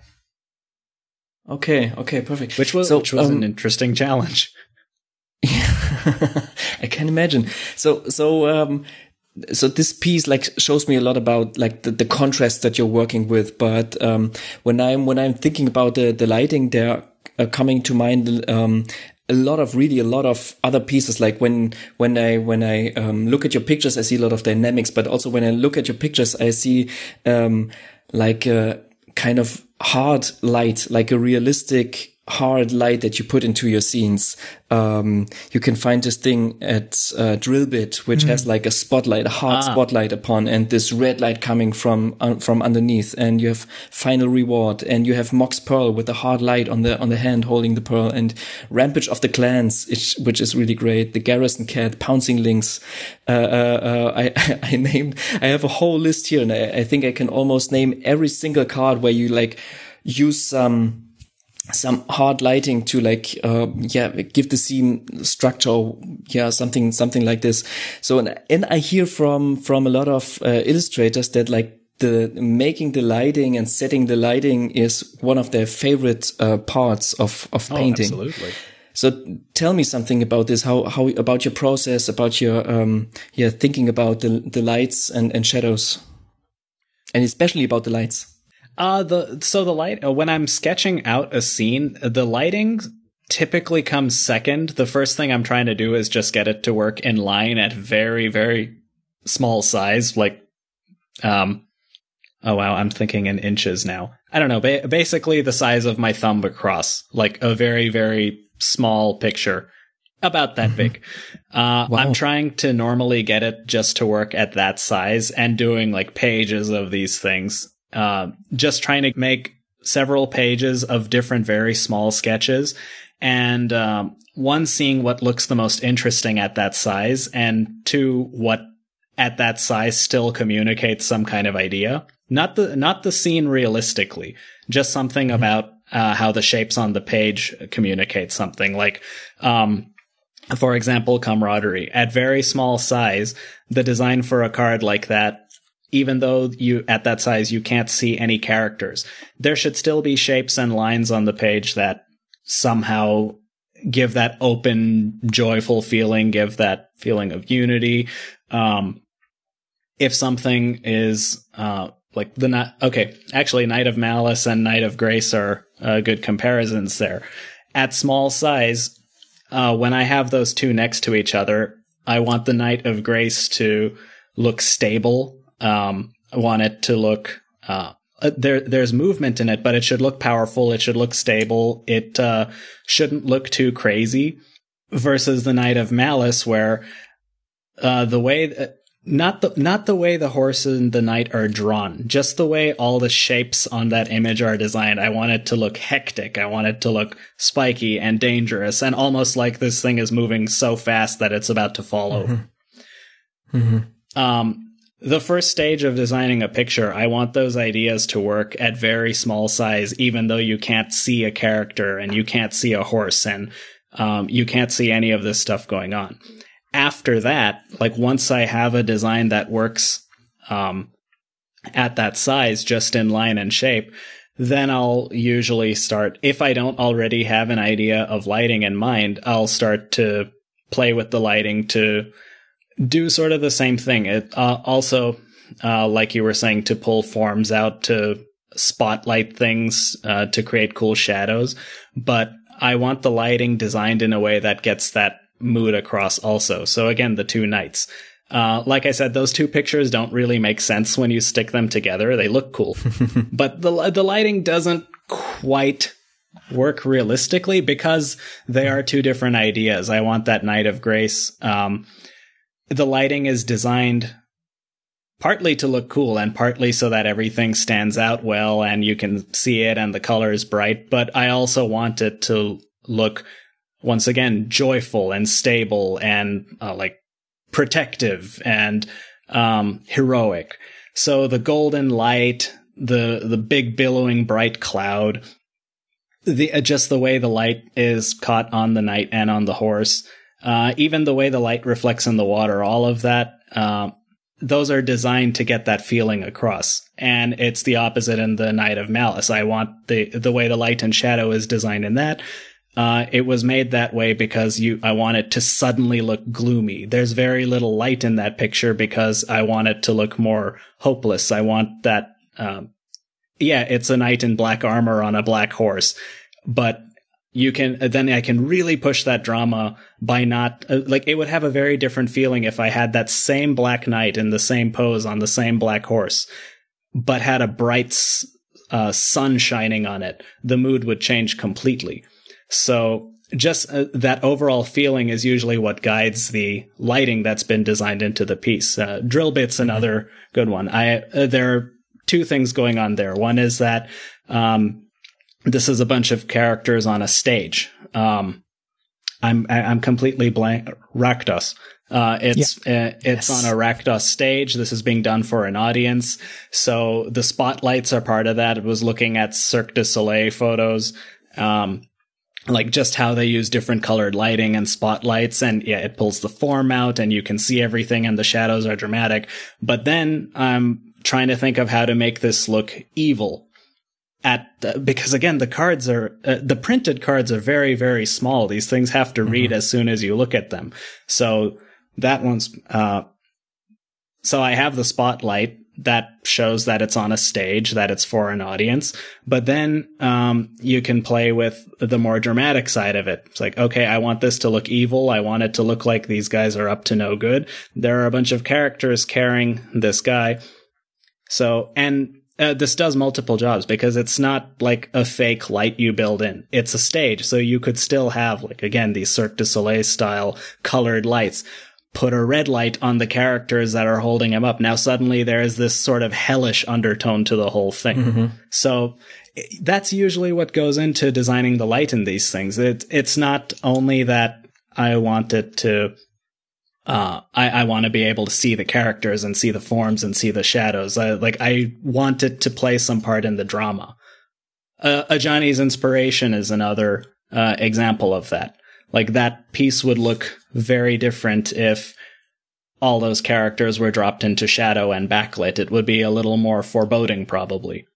Okay, okay, perfect. Which was so, which was um, an interesting challenge. Yeah, I can imagine. So so um so this piece like shows me a lot about like the, the contrast that you're working with. But um when I'm when I'm thinking about the the lighting, there are coming to mind um a lot of really a lot of other pieces. Like when when I when I um look at your pictures, I see a lot of dynamics. But also when I look at your pictures, I see um like a kind of hard light, like a realistic hard light that you put into your scenes. Um, you can find this thing at uh, Drillbit, which mm-hmm. has like a spotlight, a hard ah. spotlight upon, and this red light coming from uh, from underneath. And you have Final Reward, and you have Mox Pearl with a hard light on the on the hand holding the pearl, and Rampage of the Clans, which, which is really great. The Garrison Cat, Pouncing Lynx. Uh, uh, uh, I I named. I have a whole list here, and I, I think I can almost name every single card where you like use some. Um, some hard lighting to like uh yeah give the scene structure, yeah something something like this. So and, and I hear from from a lot of uh, illustrators that like the making the lighting and setting the lighting is one of their favorite uh, parts of of painting. Oh, absolutely. So tell me something about this, how how about your process, about your um yeah thinking about the the lights and and shadows, and especially about the lights. Uh, the, so the light, when I'm sketching out a scene, the lighting typically comes second. The first thing I'm trying to do is just get it to work in line at very, very small size. Like, um, oh wow, I'm thinking in inches now. I don't know. Ba- basically the size of my thumb across, like a very, very small picture, about that big. Uh, wow. I'm trying to normally get it just to work at that size and doing like pages of these things. Uh, just trying to make several pages of different very small sketches, and um, one, seeing what looks the most interesting at that size, and two, what at that size still communicates some kind of idea. Not the not the scene realistically, just something mm-hmm. about uh, how the shapes on the page communicate something. Like, um, for example, Camaraderie. At very small size, the design for a card like that, even though you at that size you can't see any characters, there should still be shapes and lines on the page that somehow give that open, joyful feeling, give that feeling of unity. Um, if something is uh, like the okay, actually, Knight of Malice and Knight of Grace are uh, good comparisons there. At small size, uh, when I have those two next to each other, I want the Knight of Grace to look stable. Um, I want it to look, uh, there, there's movement in it, but it should look powerful. It should look stable. It, uh, shouldn't look too crazy, versus the Knight of Malice, where, uh, the way, th- not the, not the way the horse and the knight are drawn, just the way all the shapes on that image are designed. I want it to look hectic. I want it to look spiky and dangerous, and almost like this thing is moving so fast that it's about to fall mm-hmm. over. Mm-hmm. Um, The first stage of designing a picture, I want those ideas to work at very small size, even though you can't see a character and you can't see a horse and um, you can't see any of this stuff going on. After that, like once I have a design that works um, at that size, just in line and shape, then I'll usually start, if I don't already have an idea of lighting in mind, I'll start to play with the lighting to do sort of the same thing. It, uh, also, uh, like you were saying, to pull forms out, to spotlight things, uh, to create cool shadows. But I want the lighting designed in a way that gets that mood across also. So again, the two knights. Uh, like I said, those two pictures don't really make sense when you stick them together. They look cool. But the the lighting doesn't quite work realistically because they are two different ideas. I want that Knight of Grace. Um, The lighting is designed partly to look cool and partly so that everything stands out well and you can see it and the color is bright. But I also want it to look, once again, joyful and stable and uh, like protective and um, heroic. So the golden light, the the big billowing bright cloud, the uh, just the way the light is caught on the knight and on the horse, uh, even the way the light reflects in the water, all of that, uh, those are designed to get that feeling across. And it's the opposite in the Knight of Malice. I want the the way the light and shadow is designed in that. Uh, it was made that way because you, I want it to suddenly look gloomy. There's very little light in that picture because I want it to look more hopeless. I want that, um, yeah, it's a knight in black armor on a black horse, but you can, then I can really push that drama by not, uh, like, it would have a very different feeling if I had that same black knight in the same pose on the same black horse, but had a bright, uh, sun shining on it. The mood would change completely. So just uh, that overall feeling is usually what guides the lighting that's been designed into the piece. Uh, drill bit's another good one. I uh, there are two things going on there. One is that um, this is a bunch of characters on a stage. Um, I'm I'm completely blank. Rakdos. Uh, it's yeah. uh, it's yes. on a Rakdos stage. This is being done for an audience. So the spotlights are part of that. It was looking at Cirque du Soleil photos. Um, like just how they use different colored lighting and spotlights, and yeah, it pulls the form out and you can see everything and the shadows are dramatic. But then I'm trying to think of how to make this look evil at the, because again, the cards are, uh, the printed cards are very, very small. These things have to read mm-hmm. as soon as you look at them. So that one's, uh, so I have the spotlight that shows that it's on a stage, that it's for an audience. But then um, you can play with the more dramatic side of it. It's like, okay, I want this to look evil. I want it to look like these guys are up to no good. There are a bunch of characters carrying this guy. So, and uh, this does multiple jobs because it's not like a fake light you build in. It's a stage. So you could still have, like, again, these Cirque du Soleil style colored lights. Put a red light on the characters that are holding him up. Now suddenly there is this sort of hellish undertone to the whole thing. Mm-hmm. So that's usually what goes into designing the light in these things. It, it's not only that I want it to, uh, I, I want to be able to see the characters and see the forms and see the shadows. I, like I want it to play some part in the drama. Uh, Ajani's Inspiration is another uh, example of that. Like, that piece would look very different if all those characters were dropped into shadow and backlit. It would be a little more foreboding, probably.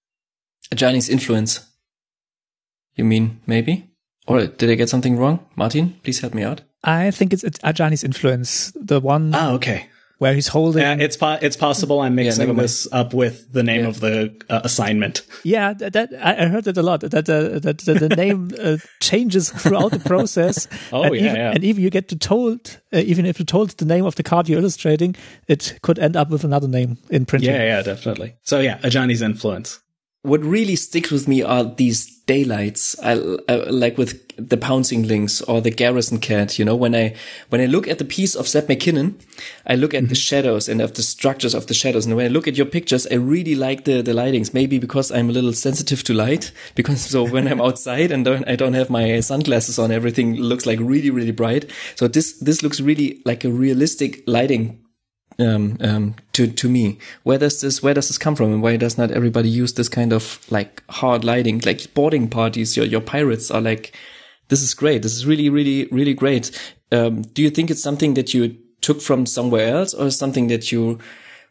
Ajani's Influence. You mean, maybe? Or did I get something wrong? Martin, please help me out. I think it's Ajani's Influence, the one... Oh, okay. Where he's holding... Yeah, it's po- it's possible I'm mixing yeah, this up with the name yeah. of the uh, assignment. Yeah, that, that I heard that a lot, that, uh, that the, the name uh, changes throughout the process. Oh, and yeah, even, yeah. And even you get to told, uh, even if you told the name of the card you're illustrating, it could end up with another name in printing. Yeah, yeah, definitely. So yeah, Ajani's Influence. What really sticks with me are these daylights, I, I, like with the Pouncing Lynx or the Garrison Cat. You know, when I when I look at the piece of Seth MacKinnon, I look at mm-hmm. the shadows and of the structures of the shadows. And when I look at your pictures, I really like the, the lightings, maybe because I'm a little sensitive to light. Because so when I'm outside and don't, I don't have my sunglasses on, everything looks like really, really bright. So this this looks really like a realistic lighting um, um, to, to me. Where does this, where does this come from? And why does not everybody use this kind of like hard lighting, like boarding parties? Your, your pirates are like, this is great. This is really, really, really great. Um, do you think it's something that you took from somewhere else, or something that you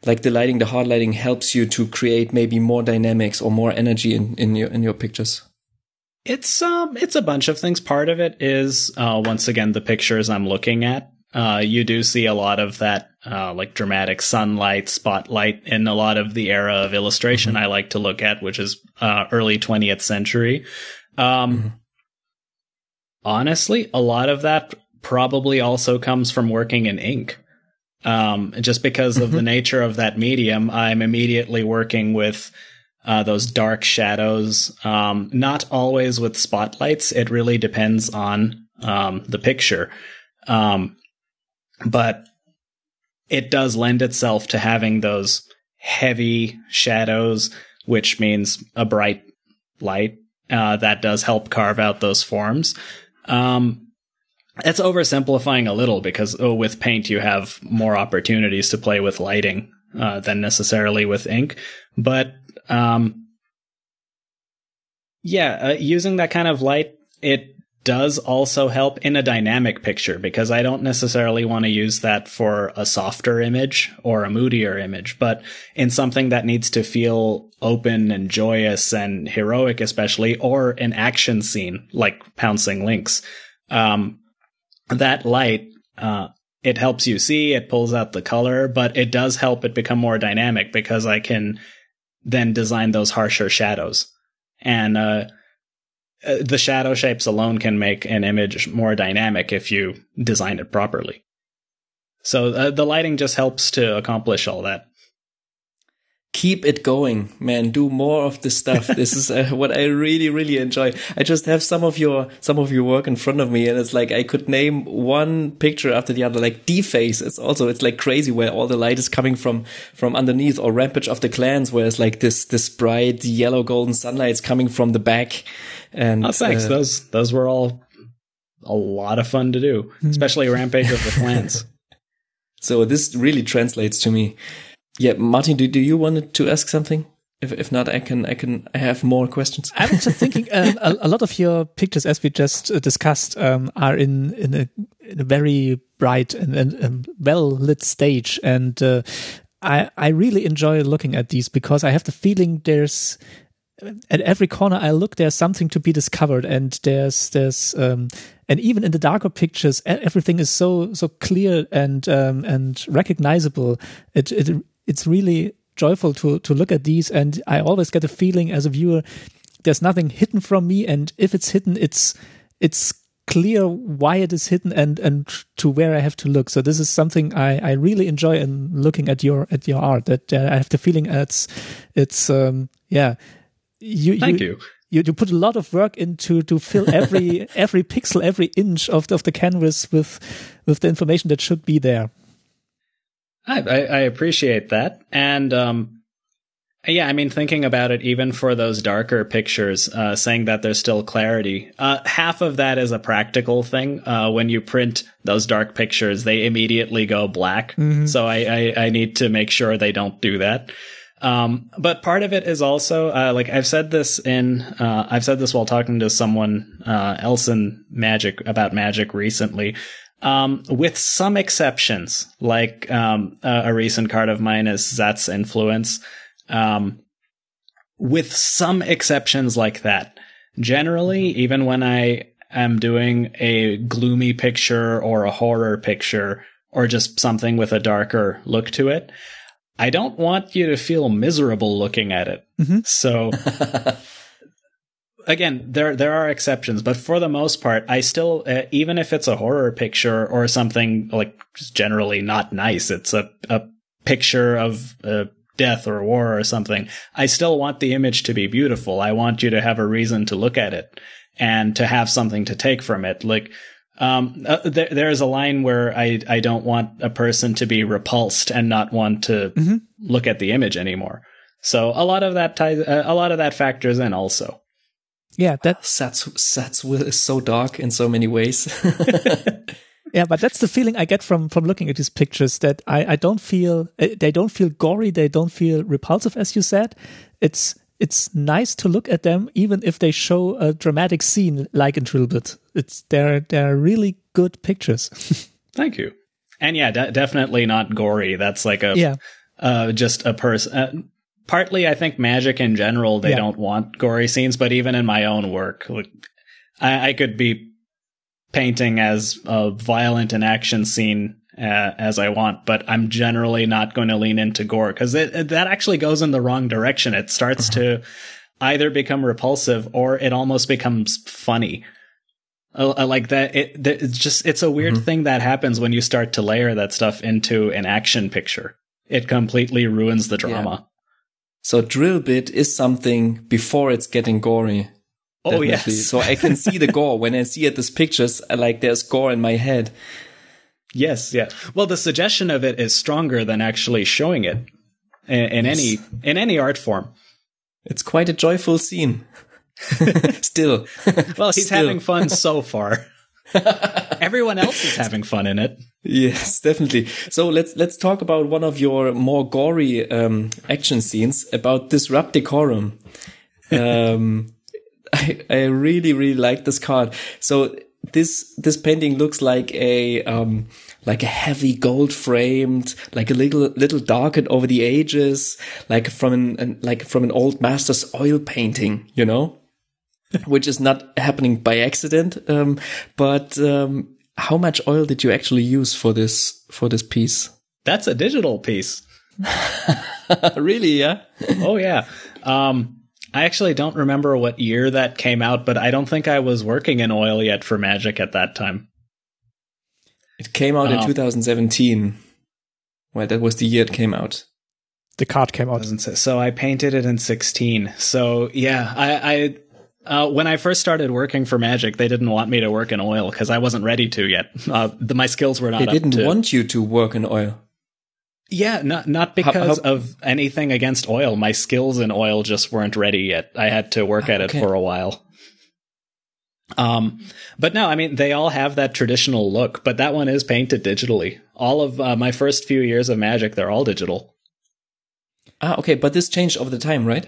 like the lighting, the hard lighting helps you to create maybe more dynamics or more energy in, in your, in your pictures? It's, um, it's a bunch of things. Part of it is, uh, once again, the pictures I'm looking at. Uh, you do see a lot of that, uh, like dramatic sunlight, spotlight in a lot of the era of illustration mm-hmm. I like to look at, which is, uh, early twentieth century. Um, mm-hmm. Honestly, a lot of that probably also comes from working in ink. Um, just because of mm-hmm. the nature of that medium, I'm immediately working with uh, those dark shadows, um, not always with spotlights. It really depends on um, the picture. Um, but it does lend itself to having those heavy shadows, which means a bright light. Uh, that does help carve out those forms. Um, it's oversimplifying a little because oh, with paint, you have more opportunities to play with lighting uh, than necessarily with ink. But um, Yeah, uh, using that kind of light, it does also help in a dynamic picture, because I don't necessarily want to use that for a softer image or a moodier image, but in something that needs to feel open and joyous and heroic, especially, or an action scene like Pouncing Lynx. Um, that light, uh, it helps you see, it pulls out the color, but it does help it become more dynamic, because I can then design those harsher shadows. And uh, the shadow shapes alone can make an image more dynamic if you design it properly. So uh, the lighting just helps to accomplish all that. Keep it going, man. Do more of this stuff. This is uh, what I really, really enjoy. I just have some of your some of your work in front of me, and it's like I could name one picture after the other. Like D-Face, it's also it's like crazy where all the light is coming from from underneath, or Rampage of the Clans, where it's like this this bright yellow golden sunlight is coming from the back. And oh, thanks. Uh, those those were all a lot of fun to do, especially Rampage of the Clans. So this really translates to me. Yeah, Martin, do, do you want to ask something? If if not, I can I can I have more questions. I was just thinking, um, a, a lot of your pictures, as we just discussed, um, are in in a, in a very bright and, and, and well lit stage, and uh, I I really enjoy looking at these, because I have the feeling there's at every corner I look, there's something to be discovered, and there's there's um, and even in the darker pictures, everything is so so clear and um, and recognizable. It it. It's really joyful to to look at these, and I always get a feeling as a viewer, there's nothing hidden from me, and if it's hidden, it's it's clear why it is hidden and and to where I have to look. So this is something I, I really enjoy in looking at your at your art. That uh, I have the feeling it's it's um, yeah. You, Thank you. you. You, you put a lot of work into to fill every every pixel, every inch of the, of the canvas with with the information that should be there. I, I appreciate that. And, um, yeah, I mean, thinking about it, even for those darker pictures, uh, saying that there's still clarity, uh, half of that is a practical thing. Uh, when you print those dark pictures, they immediately go black. Mm-hmm. So I, I, I need to make sure they don't do that. Um, but part of it is also, uh, like I've said this in, uh, I've said this while talking to someone, uh, else in Magic about Magic recently. Um, with some exceptions, like um, a, a recent card of mine is Zat's Influence. Um, with some exceptions like that, generally, even when I am doing a gloomy picture or a horror picture or just something with a darker look to it, I don't want you to feel miserable looking at it. Mm-hmm. So... Again, there there are exceptions, but for the most part, I still, uh, even if it's a horror picture or something like just generally not nice, it's a, a picture of uh, death or war or something, I still want the image to be beautiful. I want you to have a reason to look at it and to have something to take from it. Like, um, uh, there, there's a line where I, I don't want a person to be repulsed and not want to mm-hmm. look at the image anymore. So a lot of that ties, uh, a lot of that factors in also. Yeah, that Sat's Sat's will is so dark in so many ways. Yeah, but that's the feeling I get from from looking at these pictures, that I, I don't feel they don't feel gory, they don't feel repulsive, as you said. It's it's nice to look at them, even if they show a dramatic scene like in Trilbit. It's they're they're really good pictures. Thank you. And yeah, de- definitely not gory. That's like a yeah. uh, just a person. Uh, Partly, I think Magic in general, they yeah. don't want gory scenes, but even in my own work, like, I, I could be painting as a violent and action scene uh, as I want, but I'm generally not going to lean into gore, because that actually goes in the wrong direction. It starts uh-huh. to either become repulsive or it almost becomes funny. Uh, like that, it, it's just it's a weird mm-hmm. thing that happens when you start to layer that stuff into an action picture. It completely ruins the drama. Yeah. So Drillbit is something before it's getting gory. Oh, definitely. Yes. So I can see the gore. When I see at these pictures, I, like there's gore in my head. Yes, yeah. Well, the suggestion of it is stronger than actually showing it in, in yes. any in any art form. It's quite a joyful scene. Still. Well, he's Still. having fun so far. Everyone else is having fun in it. Yes, definitely. So let's let's talk about one of your more gory um, action scenes, about Disrupt Decorum. Um, I, I really, really like this card. So this, this painting looks like a, um, like a heavy gold framed, like a little, little darkened over the ages, like from an, an like from an old master's oil painting, you know, which is not happening by accident. Um, but, um, how much oil did you actually use for this, for this piece? That's a digital piece. Really? Yeah. Oh yeah. Um, I actually don't remember what year that came out, but I don't think I was working in oil yet for Magic at that time. It came out um, in two thousand seventeen. Well, that was the year it came out. The card came out. So I painted it in sixteen. So yeah, I, I uh, when I first started working for Magic, they didn't want me to work in oil because I wasn't ready to yet. Uh, the, my skills were not up to. They didn't want you to work in oil. Yeah, not not because how, how, of anything against oil. My skills in oil just weren't ready yet. I had to work at okay. it for a while. Um, but no, I mean, they all have that traditional look, but that one is painted digitally. All of uh, my first few years of Magic, they're all digital. Ah, okay, but this changed over the time, right?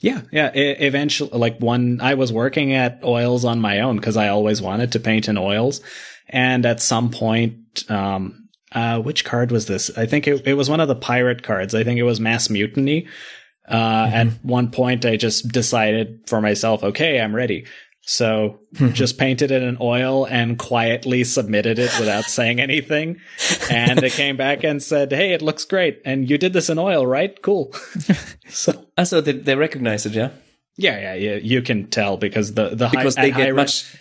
Yeah, yeah. E- eventually, like one, I was working at oils on my own because I always wanted to paint in oils, and at some point, um. Uh, which card was this? I think it, it was one of the pirate cards. I think it was Mass Mutiny. Uh, mm-hmm. At one point, I just decided for myself, okay, I'm ready. So just painted it in oil and quietly submitted it without saying anything. And they came back and said, hey, it looks great. And you did this in oil, right? Cool. So, uh, so they, they recognize it, yeah? Yeah, yeah, yeah. You can tell because the, the because high, they get high much... Re-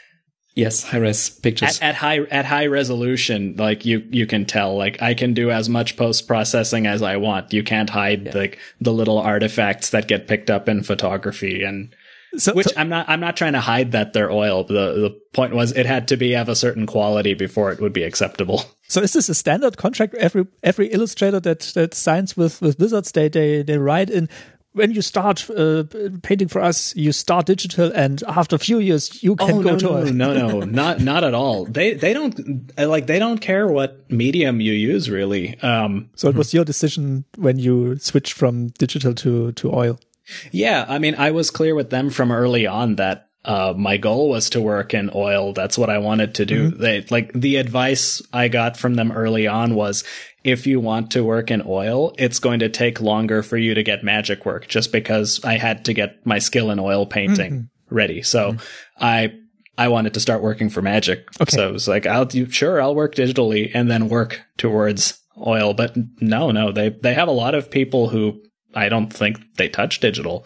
Yes, high-res pictures. At, at high at high resolution, like, you, you can tell. Like, I can do as much post-processing as I want. You can't hide, yeah. like, the little artifacts that get picked up in photography. And so, Which, so, I'm not I'm not trying to hide that they're oil. The, the point was it had to be of a certain quality before it would be acceptable. So is this a standard contract? Every every illustrator that, that signs with, with Wizards, they, they, they write in... When you start uh, painting for us, you start digital, and after a few years, you can oh, go no, to oil. No, no, no, not not at all. They they don't like they don't care what medium you use, really. Um, so it was your decision when you switched from digital to to oil. Yeah, I mean, I was clear with them from early on that uh, my goal was to work in oil. That's what I wanted to do. Mm-hmm. They like the advice I got from them early on was, if you want to work in oil, it's going to take longer for you to get Magic work just because I had to get my skill in oil painting mm-hmm. ready. So mm-hmm. I I wanted to start working for Magic. Okay. So it was like, I'll do, sure, I'll work digitally and then work towards oil. But no, no, they, they have a lot of people who I don't think they touch digital.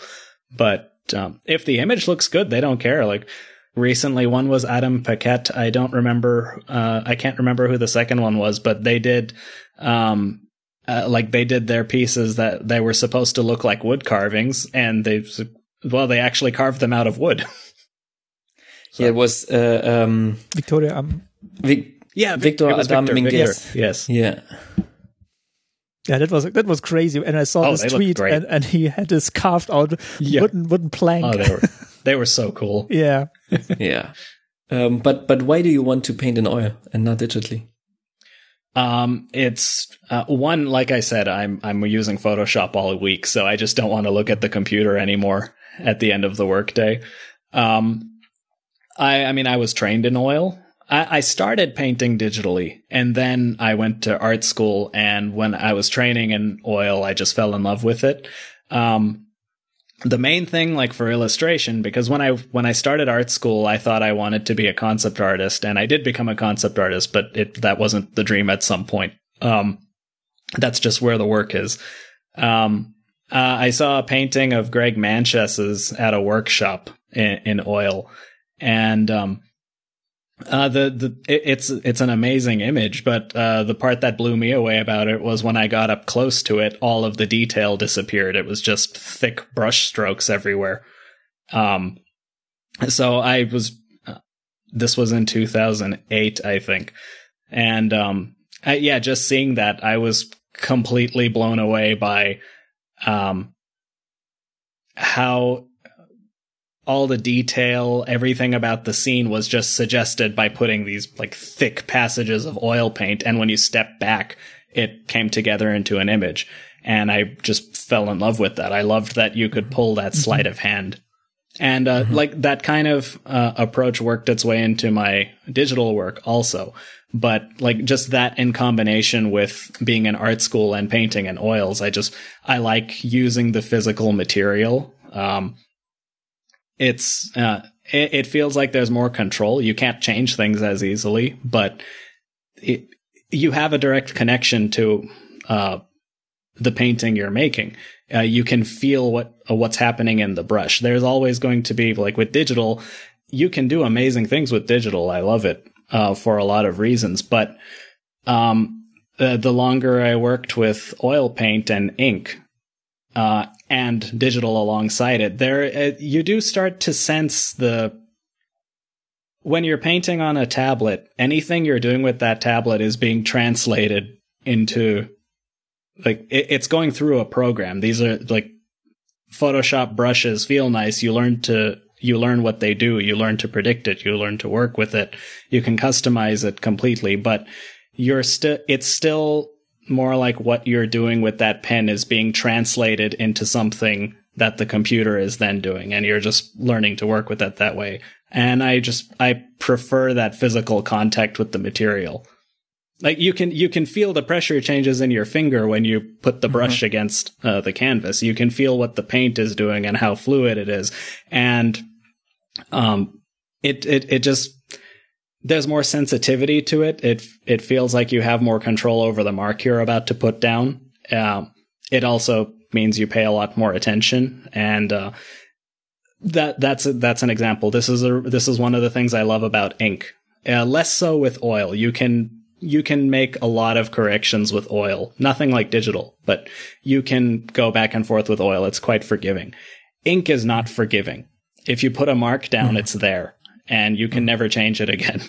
But um, if the image looks good, they don't care. Like, recently, one was Adam Paquette. I don't remember. Uh, I can't remember who the second one was, but they did... Um, uh, like they did their pieces that they were supposed to look like wood carvings, and they, well, they actually carved them out of wood. So. Yeah, it was, uh, um, Victoria, um, Vic- yeah, Vic- Victor, Adam Victor, Victor, yes. yes, yeah. Yeah, that was, that was crazy. And I saw oh, this tweet and, and he had this carved out yeah. wooden, wooden plank. Oh, they were, they were so cool. Yeah. yeah. Um, but, but why do you want to paint in oil and not digitally? Um, it's, uh, one, like I said, I'm, I'm using Photoshop all week, so I just don't want to look at the computer anymore at the end of the workday. Um, I, I mean, I was trained in oil. I, I started painting digitally, and then I went to art school, and when I was training in oil, I just fell in love with it. Um, The main thing, like for illustration, because when I when I started art school, I thought I wanted to be a concept artist, and I did become a concept artist, but it that wasn't the dream at some point. Um, that's just where the work is. Um, uh, I saw a painting of Greg Manches's at a workshop in, in oil, and um, uh, the the it, it's it's an amazing image. But uh, the part that blew me away about it was when I got up close to it, all of the detail disappeared. It was just thick brush strokes everywhere. Um, so I was. Uh, this was in two thousand eight, I think, and um, I, yeah, just seeing that, I was completely blown away by um, how. All the detail, everything about the scene was just suggested by putting these like thick passages of oil paint. And when you step back, it came together into an image. And I just fell in love with that. I loved that you could pull that sleight of hand And uh, mm-hmm. like that kind of uh, approach worked its way into my digital work also. But like just that in combination with being in art school and painting and oils, I just I like using the physical material. Um, it's uh, it, it feels like there's more control. You can't change things as easily, but it, you have a direct connection to uh, the painting you're making. Uh, you can feel what uh, what's happening in the brush. There's always going to be, like with digital, you can do amazing things with digital. I love it uh, for a lot of reasons. But um, uh, the longer I worked with oil paint and ink uh, and digital alongside it, there uh, you do start to sense the... When you're painting on a tablet, anything you're doing with that tablet is being translated into... Like, it's going through a program. These are like Photoshop brushes feel nice. You learn to, you learn what they do. You learn to predict it. You learn to work with it. You can customize it completely, but you're still, it's still more like what you're doing with that pen is being translated into something that the computer is then doing. And you're just learning to work with it that way. And I just, I prefer that physical contact with the material. Like you can, you can feel the pressure changes in your finger when you put the brush mm-hmm. against uh, the canvas. You can feel what the paint is doing and how fluid it is, and um, it it it just there's more sensitivity to it. It it feels like you have more control over the mark you're about to put down. Uh, it also means you pay a lot more attention, and uh, that that's a, that's an example. This is a this is one of the things I love about ink. Uh, less so with oil. You can. You can make a lot of corrections with oil. Nothing like digital, but you can go back and forth with oil. It's quite forgiving. Ink is not forgiving. If you put a mark down, it's there, and you can never change it again.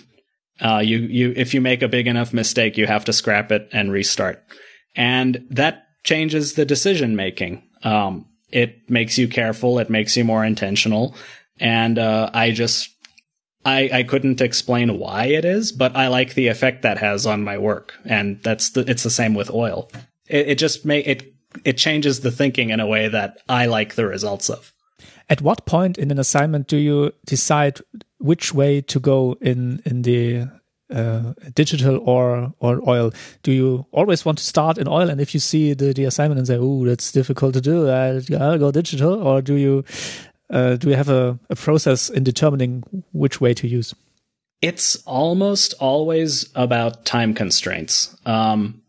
Uh, you, you, if you make a big enough mistake, you have to scrap it and restart. And that changes the decision making. Um, it makes you careful. It makes you more intentional. And uh, I just... I, I couldn't explain why it is, but I like the effect that has on my work, and that's the, it's the same with oil. It, it just may it it changes the thinking in a way that I like the results of. At what point in an assignment do you decide which way to go in in the uh, digital or or oil? Do you always want to start in oil, and if you see the the assignment and say, "Oh, that's difficult to do," I'll go digital, or do you? Uh, do we have a, a process in determining which way to use? It's almost always about time constraints. Um,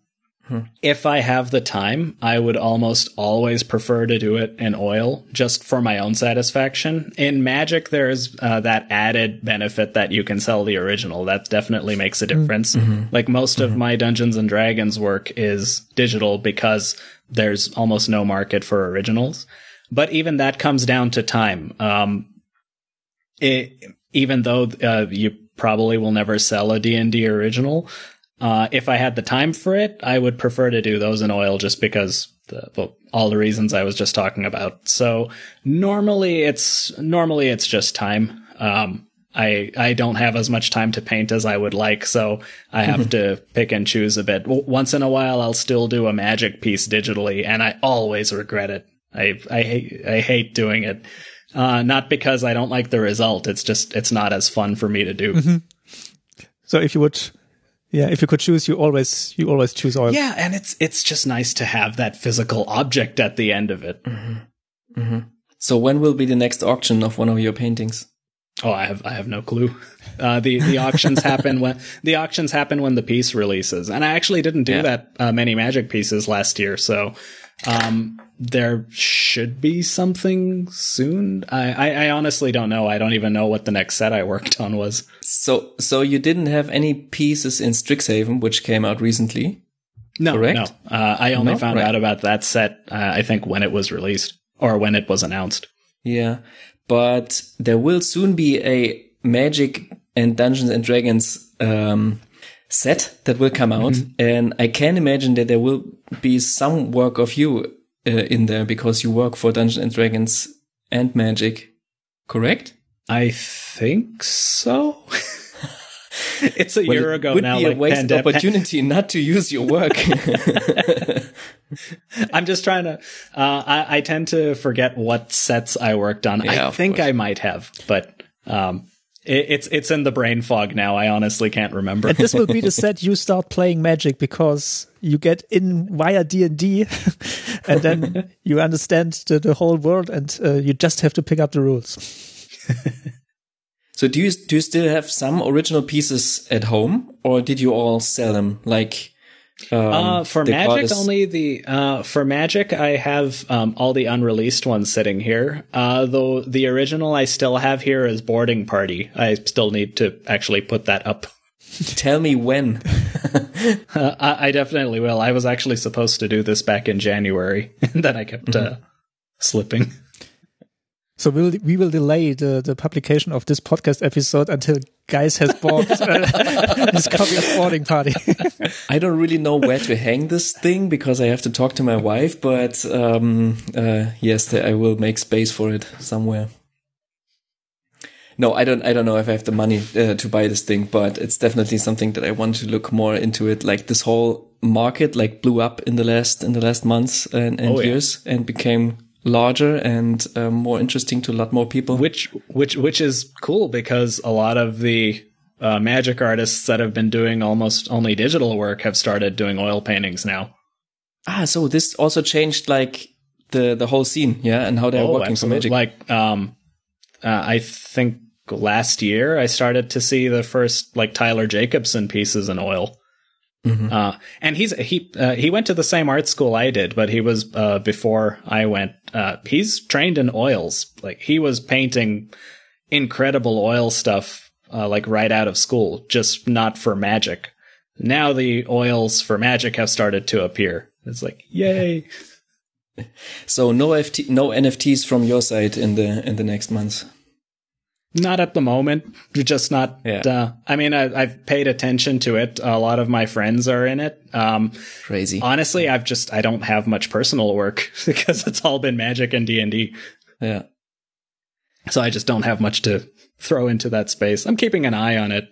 hmm. If I have the time, I would almost always prefer to do it in oil just for my own satisfaction. In Magic, there's uh, that added benefit that you can sell the original. That definitely makes a difference. Mm-hmm. Like most mm-hmm. of my Dungeons and Dragons work is digital because there's almost no market for originals. But even that comes down to time. Um, it, even though uh, you probably will never sell a D and D original, uh, if I had the time for it, I would prefer to do those in oil just because the, well, all the reasons I was just talking about. So normally it's normally it's just time. Um, I I don't have as much time to paint as I would like, so I have to pick and choose a bit. W- once in a while, I'll still do a Magic piece digitally, and I always regret it. I I hate I hate doing it, uh, not because I don't like the result. It's just it's not as fun for me to do. Mm-hmm. So if you would, yeah, if you could choose, you always you always choose oil. Yeah, and it's it's just nice to have that physical object at the end of it. Mm-hmm. Mm-hmm. So when will be the next auction of one of your paintings? Oh, I have I have no clue. Uh, the the auctions happen when the auctions happen when the piece releases, and I actually didn't do yeah. that uh, many Magic pieces last year, so. Um, there should be something soon. I, I, I honestly don't know. I don't even know what the next set I worked on was. So, so you didn't have any pieces in Strixhaven, which came out recently? No, correct? no. Uh, I only no? found right. out about that set, uh, I think, when it was released or when it was announced. Yeah, but there will soon be a Magic and Dungeons and Dragons um set that will come out, mm-hmm. and I can imagine that there will be some work of you uh, in there because you work for Dungeons and Dragons and Magic, correct? I think so. It's a well, year ago now. It would be a waste of opportunity not to use your work. I'm just trying to... Uh, I, I tend to forget what sets I worked on. Yeah, I think I might have, but... Um, It's it's in the brain fog now. I honestly can't remember. And this will be the set you start playing Magic, because you get in via D and D, and then you understand the, the whole world, and uh, you just have to pick up the rules. So do you do you still have some original pieces at home, or did you all sell them? Like um, uh, for Magic, only the uh, for Magic I have um, all the unreleased ones sitting here. Uh, though the original I still have here is Boarding Party. I still need to actually put that up. Tell me when. uh, I, I definitely will. I was actually supposed to do this back in January, and then I kept mm-hmm. uh, slipping. So we will, we will delay the, the publication of this podcast episode until Guys has bought uh, his copy of Boarding Party. I don't really know where to hang this thing, because I have to talk to my wife, but um, uh, yes, I will make space for it somewhere. No, I don't I don't know if I have the money uh, to buy this thing, but it's definitely something that I want to look more into it. Like, this whole market like blew up in the last in the last months and, and oh, yeah. years, and became larger and uh, more interesting to a lot more people, which which which is cool, because a lot of the uh, Magic artists that have been doing almost only digital work have started doing oil paintings now. Ah, so this also changed like the the whole scene, yeah, and how they're oh, working for Magic. Like, um, uh, I think last year I started to see the first like Tyler Jacobson pieces in oil. Mm-hmm. Uh, and he's, he, uh, he went to the same art school I did, but he was, uh, before I went, uh, he's trained in oils. Like, he was painting incredible oil stuff, uh, like right out of school, just not for Magic. Now the oils for Magic have started to appear. It's like, yay. So no F T, no N F Ts from your side in the, in the next months. Not at the moment. Just not. Yeah. Uh, I mean, I, I've paid attention to it. A lot of my friends are in it. Um, Crazy. Honestly, I've just I don't have much personal work, because it's all been Magic and D and D. Yeah. So I just don't have much to throw into that space. I'm keeping an eye on it.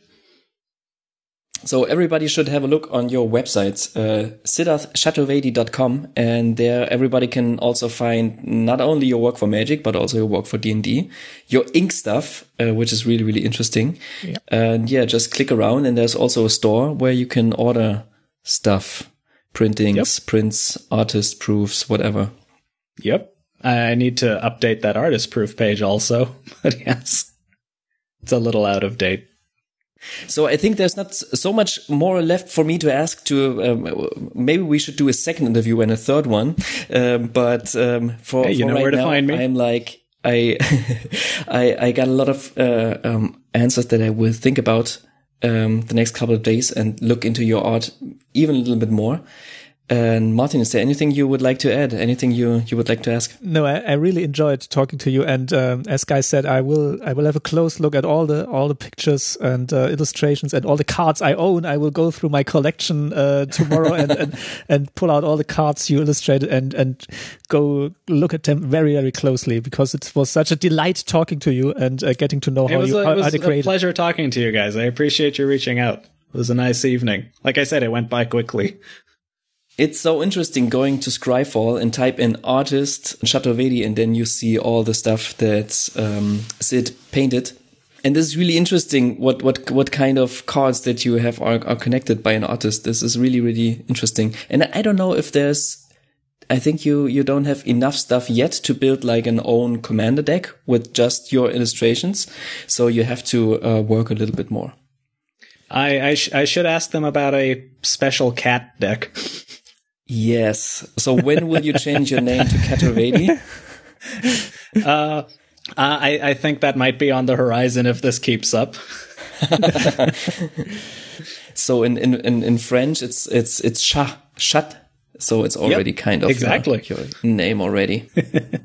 So everybody should have a look on your websites, uh, siddharth chaturvedi dot com, and there everybody can also find not only your work for Magic, but also your work for D and D, your ink stuff, uh, which is really, really interesting. Yeah. And yeah, just click around, and there's also a store where you can order stuff, printings, yep. prints, artist proofs, whatever. Yep. I need to update that artist proof page also, but yes, it's a little out of date. So I think there's not so much more left for me to ask to, um, maybe we should do a second interview and a third one. Um, but, um, for, hey, you for know right where to now, find me. I'm like, I, I, I got a lot of, uh, um, answers that I will think about, um, the next couple of days, and look into your art even a little bit more. And Martin, is there anything you would like to add? Anything you, you would like to ask? No, I, I really enjoyed talking to you. And um, as Guy said, I will I will have a close look at all the all the pictures and uh, illustrations and all the cards I own. I will go through my collection uh, tomorrow and, and and pull out all the cards you illustrated and and go look at them very, very closely, because it was such a delight talking to you and uh, getting to know how you are. It was a pleasure talking to you guys. I appreciate you reaching out. It was a nice evening. Like I said, it went by quickly. It's so interesting going to Scryfall and type in artist Chaturvedi, and then you see all the stuff that um, Sid painted. And this is really interesting what what what kind of cards that you have are, are connected by an artist. This is really, really interesting. And I don't know if there's... I think you, you don't have enough stuff yet to build like an own commander deck with just your illustrations. So you have to uh, work a little bit more. I I, sh- I should ask them about a special cat deck. Yes. So when will you change your name to Chaturvedi? Uh, I, I think that might be on the horizon if this keeps up. So in, in, in, in French, it's it's it's chat, chat. So it's already yep, kind of exactly. your, your name already.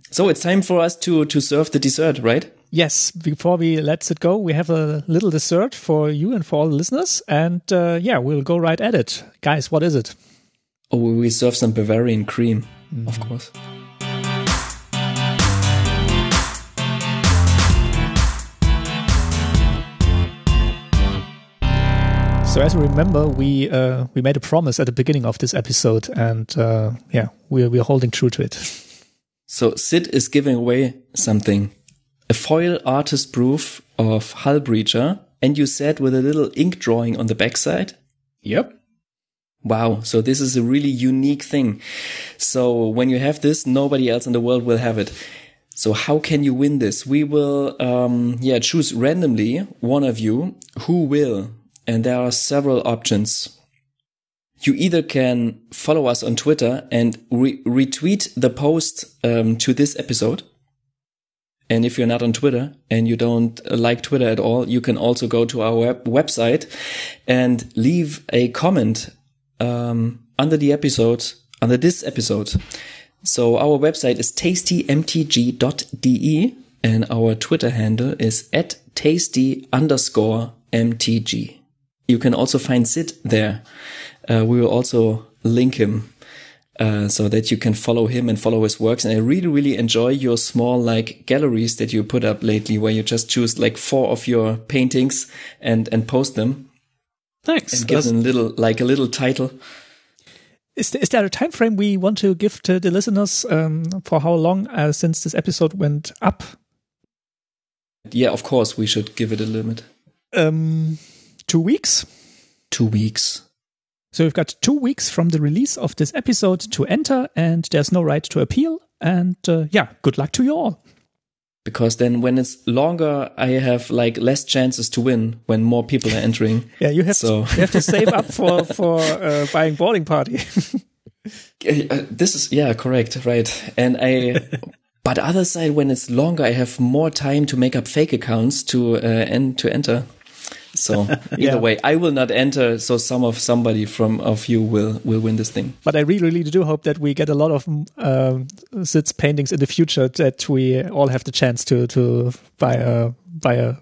So it's time for us to to serve the dessert, right? Yes. Before we let it go, we have a little dessert for you and for all the listeners. And uh, yeah, we'll go right at it. Guys, what is it? Oh, we serve some Bavarian cream, mm-hmm. of course. So as you remember, we uh, we made a promise at the beginning of this episode, and uh, yeah, we're we're holding true to it. So Sid is giving away something, a foil artist proof of Hullbreacher, and you said with a little ink drawing on the backside. Yep. Wow. So this is a really unique thing. So when you have this, nobody else in the world will have it. So how can you win this? We will, um, yeah, choose randomly one of you who will. And there are several options. You either can follow us on Twitter and re- retweet the post um, to this episode. And if you're not on Twitter and you don't like Twitter at all, you can also go to our web- website and leave a comment um, under the episode, under this episode. So our website is tasty m t g dot d e and our Twitter handle is at tasty underscore mtg. You can also find Sid there. Uh, we will also link him uh, so that you can follow him and follow his works. And I really, really enjoy your small like galleries that you put up lately where you just choose like four of your paintings and, and post them. Thanks. And give them little, like a little title. Is there, is there a time frame we want to give to the listeners um, for how long uh, since this episode went up? Yeah, of course, we should give it a limit. Um... Two weeks? Two weeks. So we've got two weeks from the release of this episode to enter, and there's no right to appeal. And uh, yeah, good luck to you all. Because then when it's longer, I have like less chances to win when more people are entering. Yeah, you have, so. to, you have to save up for, for uh, buying boarding party. This is, yeah, correct, right. And I... But other side, when it's longer, I have more time to make up fake accounts to uh, and to enter. So either yeah. way, I will not enter. So some of somebody from of you will will win this thing. But I really, really do hope that we get a lot of um, Sid's paintings in the future, that we all have the chance to to buy a buy a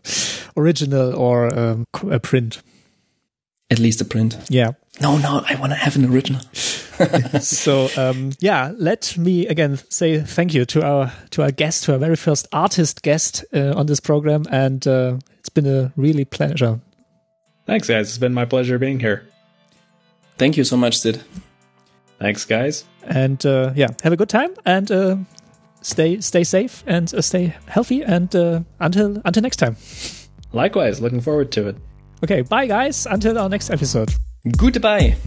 original or um, a print. At least a print. Yeah. No, no, I want to have an original. So um, yeah, let me again say thank you to our to our guest, to our very first artist guest uh, on this program, and. Uh, It's been a really pleasure. Thanks, guys. It's been my pleasure being here. Thank you so much, Sid. Thanks, guys. And uh, yeah, have a good time and uh, stay stay safe and uh, stay healthy. And uh, until until next time. Likewise, looking forward to it. Okay, bye, guys. Until our next episode. Goodbye.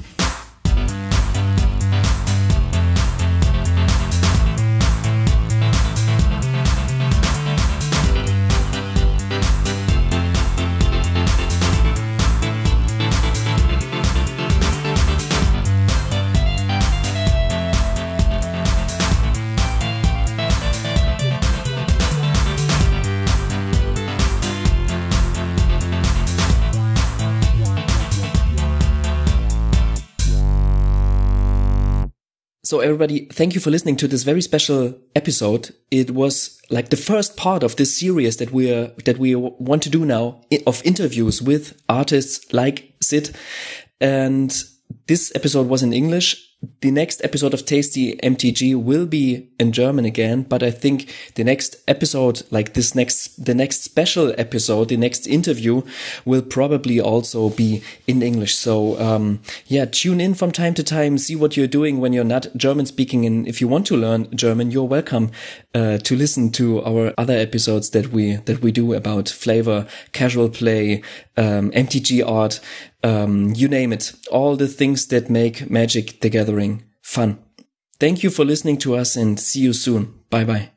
So everybody, thank you for listening to this very special episode. It was like the first part of this series that we are, that we want to do now of interviews with artists like Sid. And this episode was in English. The next episode of Tasty M T G will be in German again, but I think the next episode, like this next, the next special episode, the next interview will probably also be in English. So, um, yeah, tune in from time to time, see what you're doing when you're not German speaking. And if you want to learn German, you're welcome, uh, to listen to our other episodes that we, that we do about flavor, casual play, um, M T G art, um, you name it, all the things that make Magic the Gathering fun. Thank you for listening to us and see you soon. Bye bye.